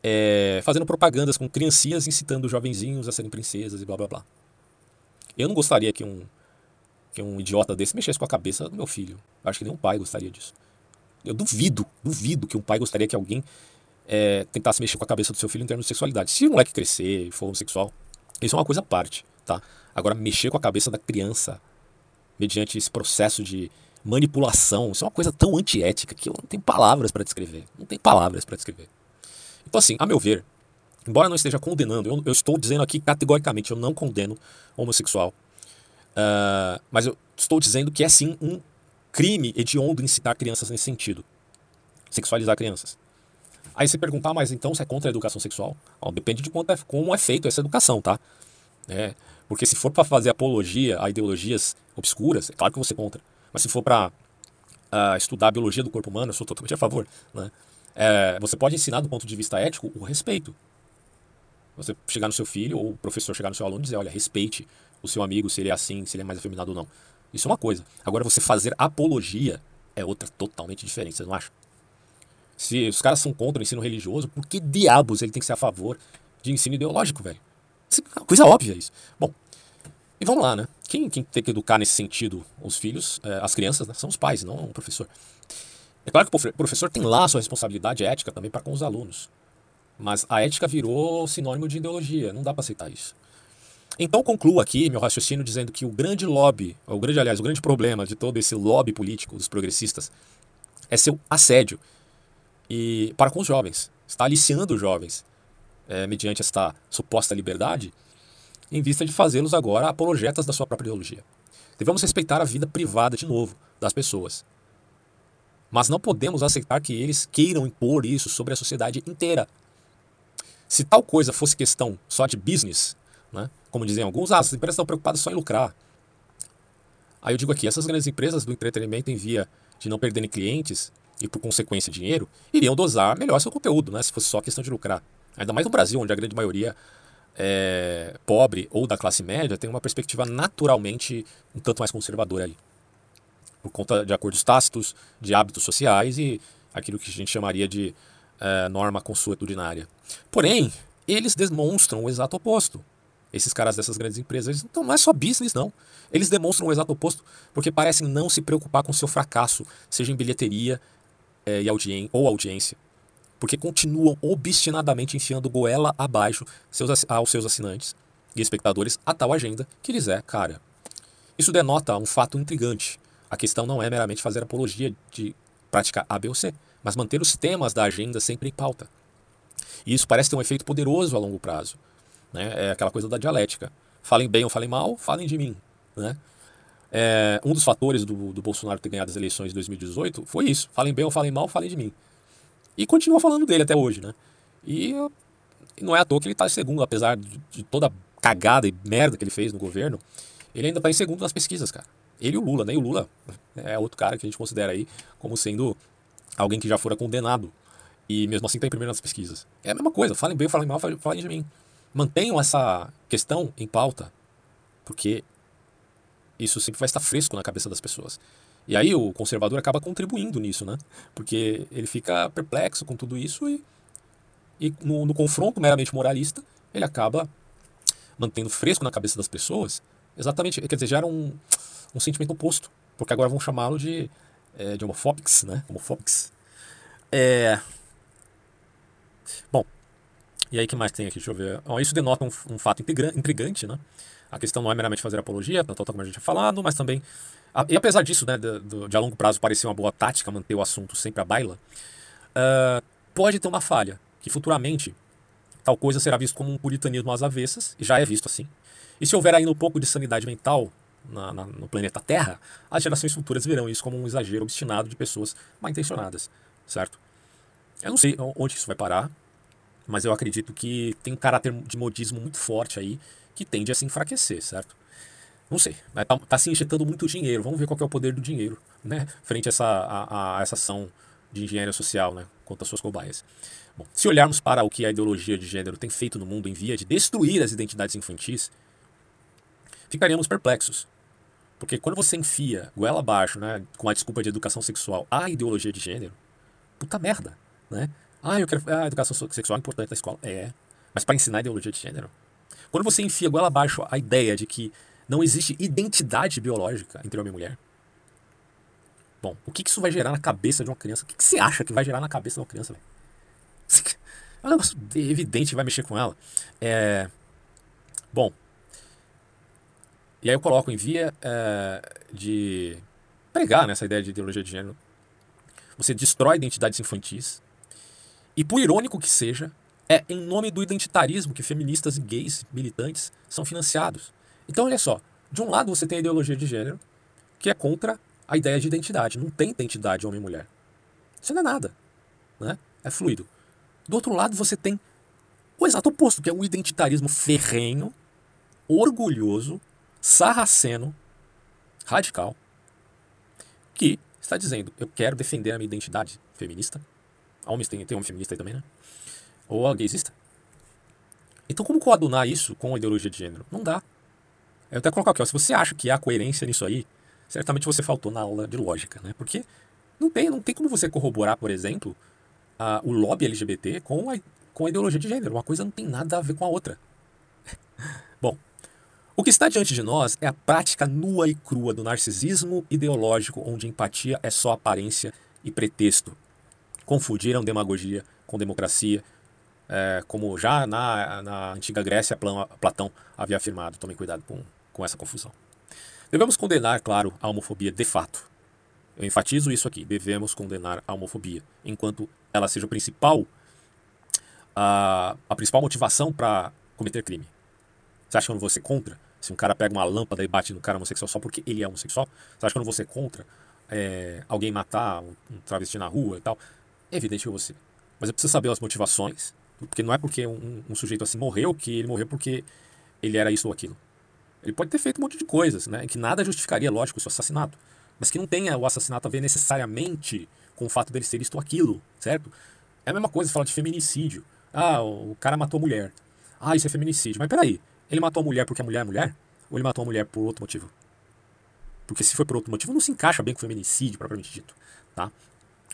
É, fazendo propagandas com criancinhas, incitando jovenzinhos a serem princesas e blá blá blá. Eu não gostaria que um, que um idiota desse mexesse com a cabeça do meu filho. Acho que nenhum pai gostaria disso. Eu duvido, duvido que um pai gostaria que alguém é, tentasse mexer com a cabeça do seu filho em termos de sexualidade. Se o moleque crescer e for homossexual, isso é uma coisa à parte, tá? Agora, mexer com a cabeça da criança mediante esse processo de manipulação, isso é uma coisa tão antiética que eu não tenho palavras para descrever. Não tenho palavras para descrever. Então, assim, a meu ver, embora não esteja condenando, eu, eu estou dizendo aqui categoricamente, eu não condeno homossexual, uh, mas eu estou dizendo que é sim um crime hediondo incitar crianças nesse sentido, sexualizar crianças. Aí você perguntar, mas então se é contra a educação sexual? Bom, depende de quanto é, como é feito essa educação, tá? É, porque se for para fazer apologia a ideologias obscuras, é claro que eu vou ser contra. Mas se for para uh, estudar a biologia do corpo humano, eu sou totalmente a favor, né? É, você pode ensinar do ponto de vista ético o respeito. Você chegar no seu filho ou o professor chegar no seu aluno e dizer, olha, respeite o seu amigo, se ele é assim, se ele é mais afeminado ou não. Isso é uma coisa. Agora, você fazer apologia é outra totalmente diferente, você não acha? Se os caras são contra o ensino religioso, por que diabos ele tem que ser a favor de ensino ideológico, velho? É uma coisa óbvia isso. Bom, e vamos lá, né? Quem, quem tem que educar nesse sentido os filhos, é, as crianças, né? São os pais, não o professor. É claro que o professor tem lá a sua responsabilidade ética também para com os alunos. Mas a ética virou sinônimo de ideologia, não dá para aceitar isso. Então concluo aqui meu raciocínio dizendo que o grande lobby, o grande, aliás, o grande problema de todo esse lobby político dos progressistas é seu assédio e, para com os jovens. Está aliciando os jovens é, mediante esta suposta liberdade em vista de fazê-los agora apologetas da sua própria ideologia. Devemos respeitar a vida privada, de novo, das pessoas. Mas não podemos aceitar que eles queiram impor isso sobre a sociedade inteira. Se tal coisa fosse questão só de business, né? Como dizem alguns, ah, as empresas estão preocupadas só em lucrar. Aí eu digo aqui, essas grandes empresas do entretenimento, em via de não perderem clientes e, por consequência, dinheiro, iriam dosar melhor seu conteúdo, né? Se fosse só questão de lucrar. Ainda mais no Brasil, onde a grande maioria é pobre ou da classe média, tem uma perspectiva naturalmente um tanto mais conservadora ali, por conta de acordos tácitos, de hábitos sociais e aquilo que a gente chamaria de eh, norma consuetudinária. Porém, eles demonstram o exato oposto. Esses caras dessas grandes empresas, eles, então não é só business, não. Eles demonstram o exato oposto porque parecem não se preocupar com seu fracasso, seja em bilheteria eh, e audien- ou audiência, porque continuam obstinadamente enfiando goela abaixo seus, aos seus assinantes e espectadores a tal agenda que lhes é cara. Isso denota um fato intrigante. A questão não é meramente fazer apologia de prática A, B ou C, mas manter os temas da agenda sempre em pauta. E isso parece ter um efeito poderoso a longo prazo, né? É aquela coisa da dialética. Falem bem ou falem mal, falem de mim, né? É, um dos fatores do, do Bolsonaro ter ganhado as eleições de dois mil e dezoito foi isso. Falem bem ou falem mal, falem de mim. E continua falando dele até hoje, né? E não é à toa que ele está em segundo, apesar de, de toda a cagada e merda que ele fez no governo, ele ainda está em segundo nas pesquisas, cara. Ele e o Lula, né? E o Lula é outro cara que a gente considera aí como sendo alguém que já fora condenado. E mesmo assim está em primeiro nas pesquisas. É a mesma coisa, falem bem ou falem mal, falem de mim. Mantenham essa questão em pauta, porque isso sempre vai estar fresco na cabeça das pessoas. E aí o conservador acaba contribuindo nisso, né? Porque ele fica perplexo com tudo isso e, e no, no confronto meramente moralista, ele acaba mantendo fresco na cabeça das pessoas. Exatamente, quer dizer, gera um, um sentimento oposto, porque agora vão chamá-lo de, é, de homofóbicos, né? Homofóbicos. É... Bom, e aí o que mais tem aqui? Deixa eu ver. Ó, isso denota um, um fato intrigante, né? A questão não é meramente fazer apologia, tanto como a gente já falado, mas também... A, e apesar disso, né, de, de a longo prazo parecer uma boa tática manter o assunto sempre à baila, uh, pode ter uma falha, que futuramente tal coisa será visto como um puritanismo às avessas, e já é visto assim. E se houver ainda um pouco de sanidade mental na, na, no planeta Terra, as gerações futuras verão isso como um exagero obstinado de pessoas mal intencionadas, certo? Eu não sei onde isso vai parar, mas eu acredito que tem um caráter de modismo muito forte aí, que tende a se enfraquecer, certo? Não sei, está tá se injetando muito dinheiro, vamos ver qual que é o poder do dinheiro, né? Frente a essa, a, a essa ação de engenharia social, né? Contra as suas cobaias. Bom, se olharmos para o que a ideologia de gênero tem feito no mundo em via de destruir as identidades infantis, ficaríamos perplexos, porque quando você enfia goela abaixo, né, com a desculpa de educação sexual a ideologia de gênero, puta merda, né? Ah, eu quero, ah, a educação sexual é importante na escola. É, mas para ensinar a ideologia de gênero. Quando você enfia goela abaixo a ideia de que não existe identidade biológica entre homem e mulher. Bom, o que, que isso vai gerar na cabeça de uma criança? O que, que você acha que vai gerar na cabeça de uma criança, velho? É um negócio evidente que vai mexer com ela. É... Bom, e aí eu coloco em via é, de pregar nessa ideia de ideologia de gênero. Você destrói identidades infantis. E por irônico que seja, é em nome do identitarismo que feministas e gays militantes são financiados. Então, olha só, de um lado você tem a ideologia de gênero, que é contra a ideia de identidade. Não tem identidade homem e mulher. Isso não é nada, né? É fluido. Do outro lado você tem o exato oposto, que é um identitarismo ferrenho, orgulhoso, sarraceno, radical, que está dizendo, eu quero defender a minha identidade feminista. Homens tem, tem homem feminista aí também, né? Ou a gaysista. Então como coadunar isso com a ideologia de gênero? Não dá. Eu até colocar aqui, ó, se você acha que há coerência nisso aí, certamente você faltou na aula de lógica, né? Porque não tem, não tem como você corroborar, por exemplo, a, o lobby L G B T com a, com a ideologia de gênero. Uma coisa não tem nada a ver com a outra. Bom, o que está diante de nós é a prática nua e crua do narcisismo ideológico, onde empatia é só aparência e pretexto. Confundiram demagogia com democracia, é, como já na, na antiga Grécia Platão havia afirmado. Tomem cuidado com, com essa confusão. Devemos condenar, claro, a homofobia de fato. Eu enfatizo isso aqui. Devemos condenar a homofobia, enquanto ela seja o principal, a, a principal motivação para cometer crime. Você acha que eu não vou ser contra? Se um cara pega uma lâmpada e bate no cara homossexual só porque ele é homossexual, você acha que eu não vou ser contra é, alguém matar um, um travesti na rua e tal? É evidente que eu vou ser. Mas eu preciso saber as motivações, porque não é porque um, um sujeito assim morreu que ele morreu porque ele era isso ou aquilo. Ele pode ter feito um monte de coisas, né? Que nada justificaria, lógico, o seu assassinato. Mas que não tenha o assassinato a ver necessariamente com o fato dele ser isto ou aquilo, certo? É a mesma coisa, fala de feminicídio. Ah, o cara matou a mulher. Ah, isso é feminicídio. Mas peraí, ele matou a mulher porque a mulher é mulher? Ou ele matou a mulher por outro motivo? Porque se foi por outro motivo, não se encaixa bem com o feminicídio, propriamente dito, tá?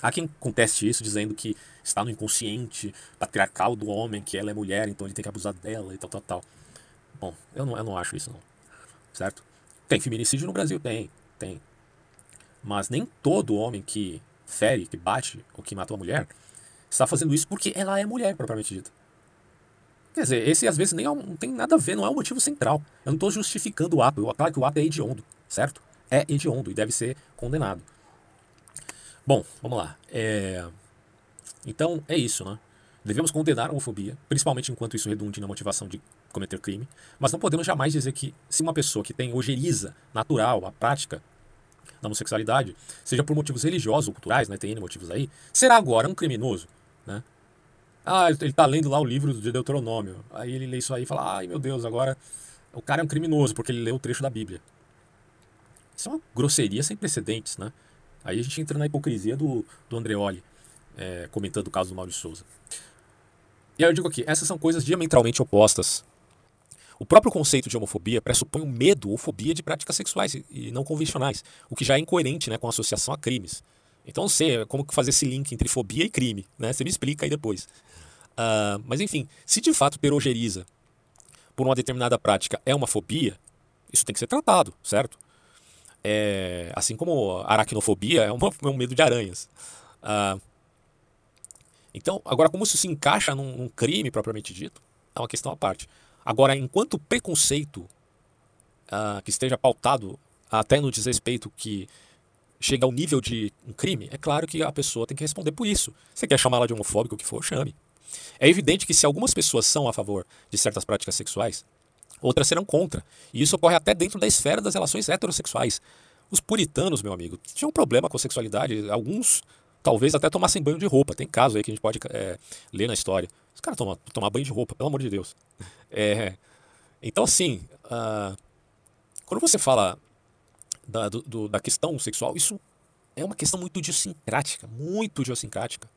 Há quem conteste isso, dizendo que está no inconsciente patriarcal do homem, que ela é mulher, então ele tem que abusar dela e tal, tal, tal. Bom, eu não, eu não acho isso, não. Certo? Tem feminicídio no Brasil? Tem, tem. Mas nem todo homem que fere, que bate ou que matou a mulher está fazendo isso porque ela é mulher, propriamente dita. Quer dizer, esse às vezes nem é, não tem nada a ver, não é o motivo central. Eu não estou justificando o ato. Claro que o ato é hediondo, certo? É hediondo e deve ser condenado. Bom, vamos lá. É... Então, é isso, né? Devemos condenar a homofobia, principalmente enquanto isso redunde na motivação de cometer crime, mas não podemos jamais dizer que, se uma pessoa que tem ojeriza natural à prática da homossexualidade, seja por motivos religiosos ou culturais, né, tem N motivos aí, será agora um criminoso, né? Ah, ele está lendo lá o livro de Deuteronômio, aí ele lê isso aí e fala, ai meu Deus, agora o cara é um criminoso porque ele leu o trecho da Bíblia. Isso é uma grosseria sem precedentes, né? Aí a gente entra na hipocrisia do, do Andreoli, é, comentando o caso do Maurício de Souza. E aí eu digo aqui, essas são coisas diametralmente opostas. O próprio conceito de homofobia pressupõe um medo ou fobia de práticas sexuais e não convencionais, o que já é incoerente, né, com a associação a crimes. Então não sei como fazer esse link entre fobia e crime, né? Você me explica aí depois. Uh, mas enfim, se de fato perojeriza por uma determinada prática é uma fobia, isso tem que ser tratado, certo? É, assim como a aracnofobia é, uma, é um medo de aranhas. Uh, então, agora como isso se encaixa num, num crime propriamente dito, é uma questão à parte. Agora, enquanto preconceito uh, que esteja pautado até no desrespeito que chega ao nível de um crime, é claro que a pessoa tem que responder por isso. Se você quer chamá-la de homofóbico, o que for, chame. É evidente que se algumas pessoas são a favor de certas práticas sexuais, outras serão contra. E isso ocorre até dentro da esfera das relações heterossexuais. Os puritanos, meu amigo, tinham um problema com sexualidade. Alguns talvez até tomassem banho de roupa. Tem caso aí que a gente pode é, ler na história. Os caras tomam, tomam banho de roupa, pelo amor de Deus. É, então, assim, uh, quando você fala da, do, da questão sexual, isso é uma questão muito idiosincrática, muito idiosincrática.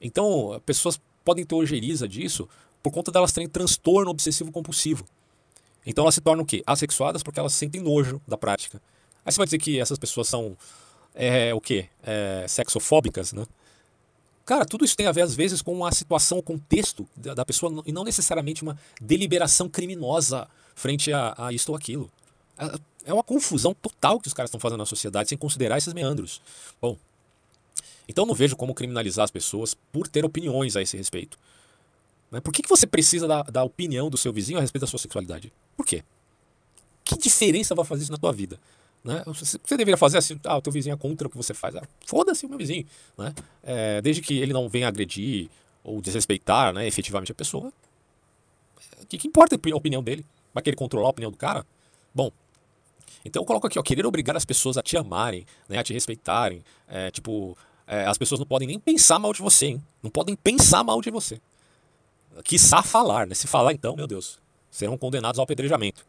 Então, pessoas podem ter ojeriza disso por conta delas terem transtorno obsessivo compulsivo. Então elas se tornam o quê? Assexuadas porque elas sentem nojo da prática. Aí você vai dizer que essas pessoas são é, o quê? É, sexofóbicas, né? Cara, tudo isso tem a ver às vezes com a situação, o contexto da, da pessoa e não necessariamente uma deliberação criminosa frente a, a isto ou aquilo. É uma confusão total que os caras estão fazendo na sociedade sem considerar esses meandros. Bom, então não vejo como criminalizar as pessoas por ter opiniões a esse respeito. Por que, que você precisa da, da opinião do seu vizinho a respeito da sua sexualidade? Por quê? Que diferença vai fazer isso na tua vida? Né? Você, você deveria fazer assim, ah, o teu vizinho é contra o que você faz. Ah, foda-se o meu vizinho. Né? É, desde que ele não venha agredir ou desrespeitar, né, efetivamente a pessoa. O que, que importa a opinião dele? Vai querer controlar a opinião do cara? Bom, então eu coloco aqui, ó, querer obrigar as pessoas a te amarem, né, a te respeitarem. É, tipo, é, as pessoas não podem nem pensar mal de você, hein? Não podem pensar mal de você. Quiçá falar, né? Se falar então, meu Deus, serão condenados ao apedrejamento.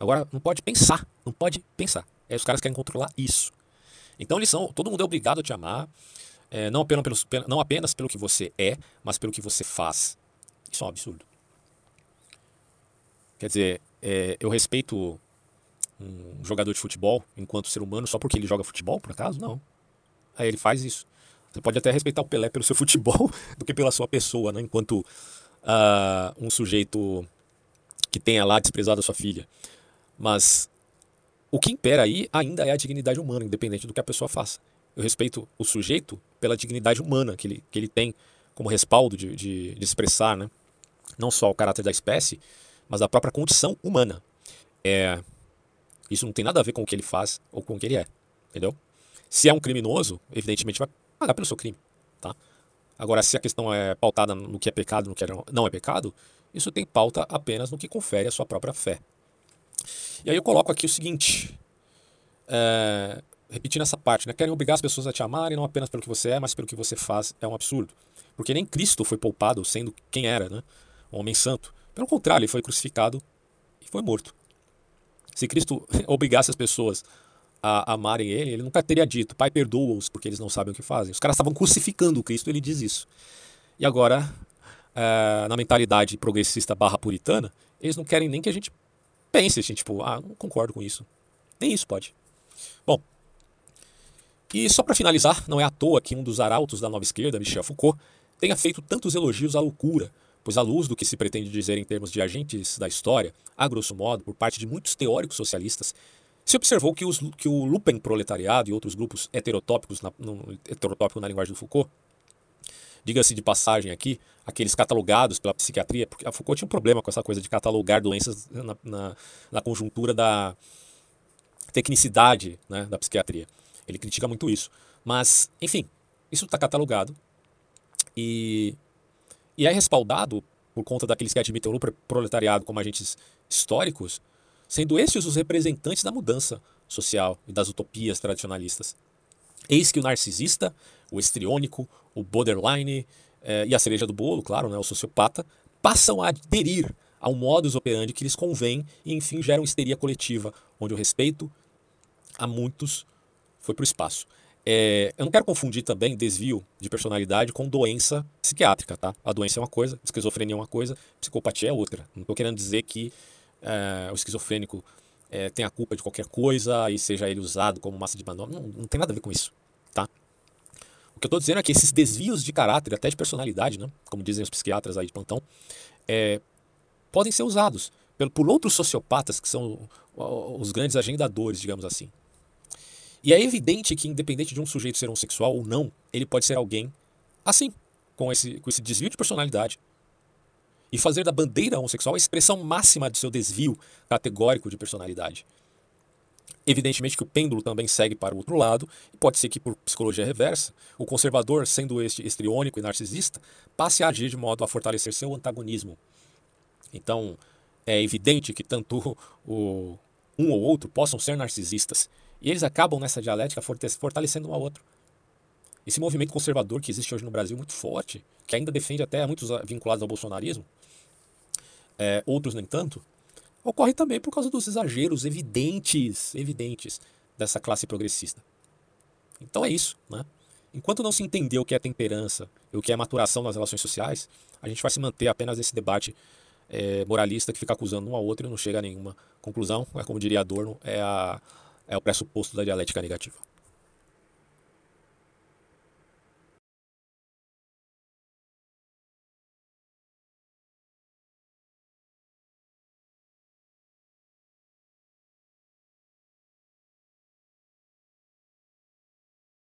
Agora, não pode pensar, não pode pensar. Aí os caras querem controlar isso. Então eles são, todo mundo é obrigado a te amar, é, não, apenas pelos, não apenas pelo que você é, mas pelo que você faz. Isso é um absurdo. Quer dizer, é, eu respeito um jogador de futebol enquanto ser humano só porque ele joga futebol, por acaso? Não. Aí ele faz isso. Você pode até respeitar o Pelé pelo seu futebol do que pela sua pessoa, né? Enquanto uh, um sujeito que tenha lá desprezado a sua filha. Mas o que impera aí ainda é a dignidade humana, independente do que a pessoa faça. Eu respeito o sujeito pela dignidade humana que ele, que ele tem como respaldo de, de, de expressar, né? Não só o caráter da espécie, mas da própria condição humana. É, isso não tem nada a ver com o que ele faz ou com o que ele é, entendeu? Se é um criminoso, evidentemente vai pagar pelo seu crime, tá? Agora, se a questão é pautada no que é pecado, no que não é pecado, isso tem pauta apenas no que confere a sua própria fé. E aí eu coloco aqui o seguinte, é, repetindo essa parte, né? Querem obrigar as pessoas a te amarem não apenas pelo que você é, mas pelo que você faz, é um absurdo. Porque nem Cristo foi poupado sendo quem era, né? Um homem santo. Pelo contrário, ele foi crucificado e foi morto. Se Cristo obrigasse as pessoas a amarem ele, ele nunca teria dito, Pai, perdoa-os porque eles não sabem o que fazem. Os caras estavam crucificando o Cristo, ele diz isso. E agora, é, na mentalidade progressista barra puritana, eles não querem nem que a gente pense, assim, tipo, ah, não concordo com isso. Nem isso pode. Bom, e só para finalizar, não é à toa que um dos arautos da nova esquerda, Michel Foucault, tenha feito tantos elogios à loucura, pois à luz do que se pretende dizer em termos de agentes da história, a grosso modo, por parte de muitos teóricos socialistas, se observou que, os, que o Lupen proletariado e outros grupos heterotópicos, na, no, heterotópico na linguagem do Foucault, diga-se de passagem aqui, aqueles catalogados pela psiquiatria, porque a Foucault tinha um problema com essa coisa de catalogar doenças na, na, na conjuntura da tecnicidade, né, da psiquiatria. Ele critica muito isso. Mas, enfim, isso está catalogado. E e é respaldado por conta daqueles que admitem o proletariado como agentes históricos, sendo estes os representantes da mudança social e das utopias tradicionalistas. Eis que o narcisista, o histriônico, o borderline eh, e a cereja do bolo, claro, né, o sociopata, passam a aderir a um modus operandi que lhes convém e, enfim, geram histeria coletiva, onde o respeito a muitos foi para o espaço. É, eu não quero confundir também desvio de personalidade com doença psiquiátrica, tá? A doença é uma coisa, esquizofrenia é uma coisa, psicopatia é outra. Não estou querendo dizer que é, o esquizofrênico é, tem a culpa de qualquer coisa e seja ele usado como massa de manobra. Não, não tem nada a ver com isso, tá? O que eu estou dizendo é que esses desvios de caráter, até de personalidade, né, como dizem os psiquiatras aí de plantão, é, podem ser usados por, por outros sociopatas que são os grandes agendadores, digamos assim. E é evidente que, independente de um sujeito ser homossexual ou não, ele pode ser alguém assim, com esse, com esse desvio de personalidade. E fazer da bandeira homossexual a expressão máxima do seu desvio categórico de personalidade. Evidentemente que o pêndulo também segue para o outro lado, e pode ser que, por psicologia reversa, o conservador, sendo este histriônico e narcisista, passe a agir de modo a fortalecer seu antagonismo. Então, é evidente que tanto o, um ou outro possam ser narcisistas. E eles acabam nessa dialética fortalecendo um ao outro. Esse movimento conservador que existe hoje no Brasil, muito forte, que ainda defende até muitos vinculados ao bolsonarismo, é, outros nem tanto, ocorre também por causa dos exageros evidentes, evidentes dessa classe progressista. Então é isso, né? Enquanto não se entender o que é temperança e o que é maturação nas relações sociais, a gente vai se manter apenas nesse debate é, moralista que fica acusando um ao outro e não chega a nenhuma conclusão. É como diria Adorno, é a... é o pressuposto da dialética negativa.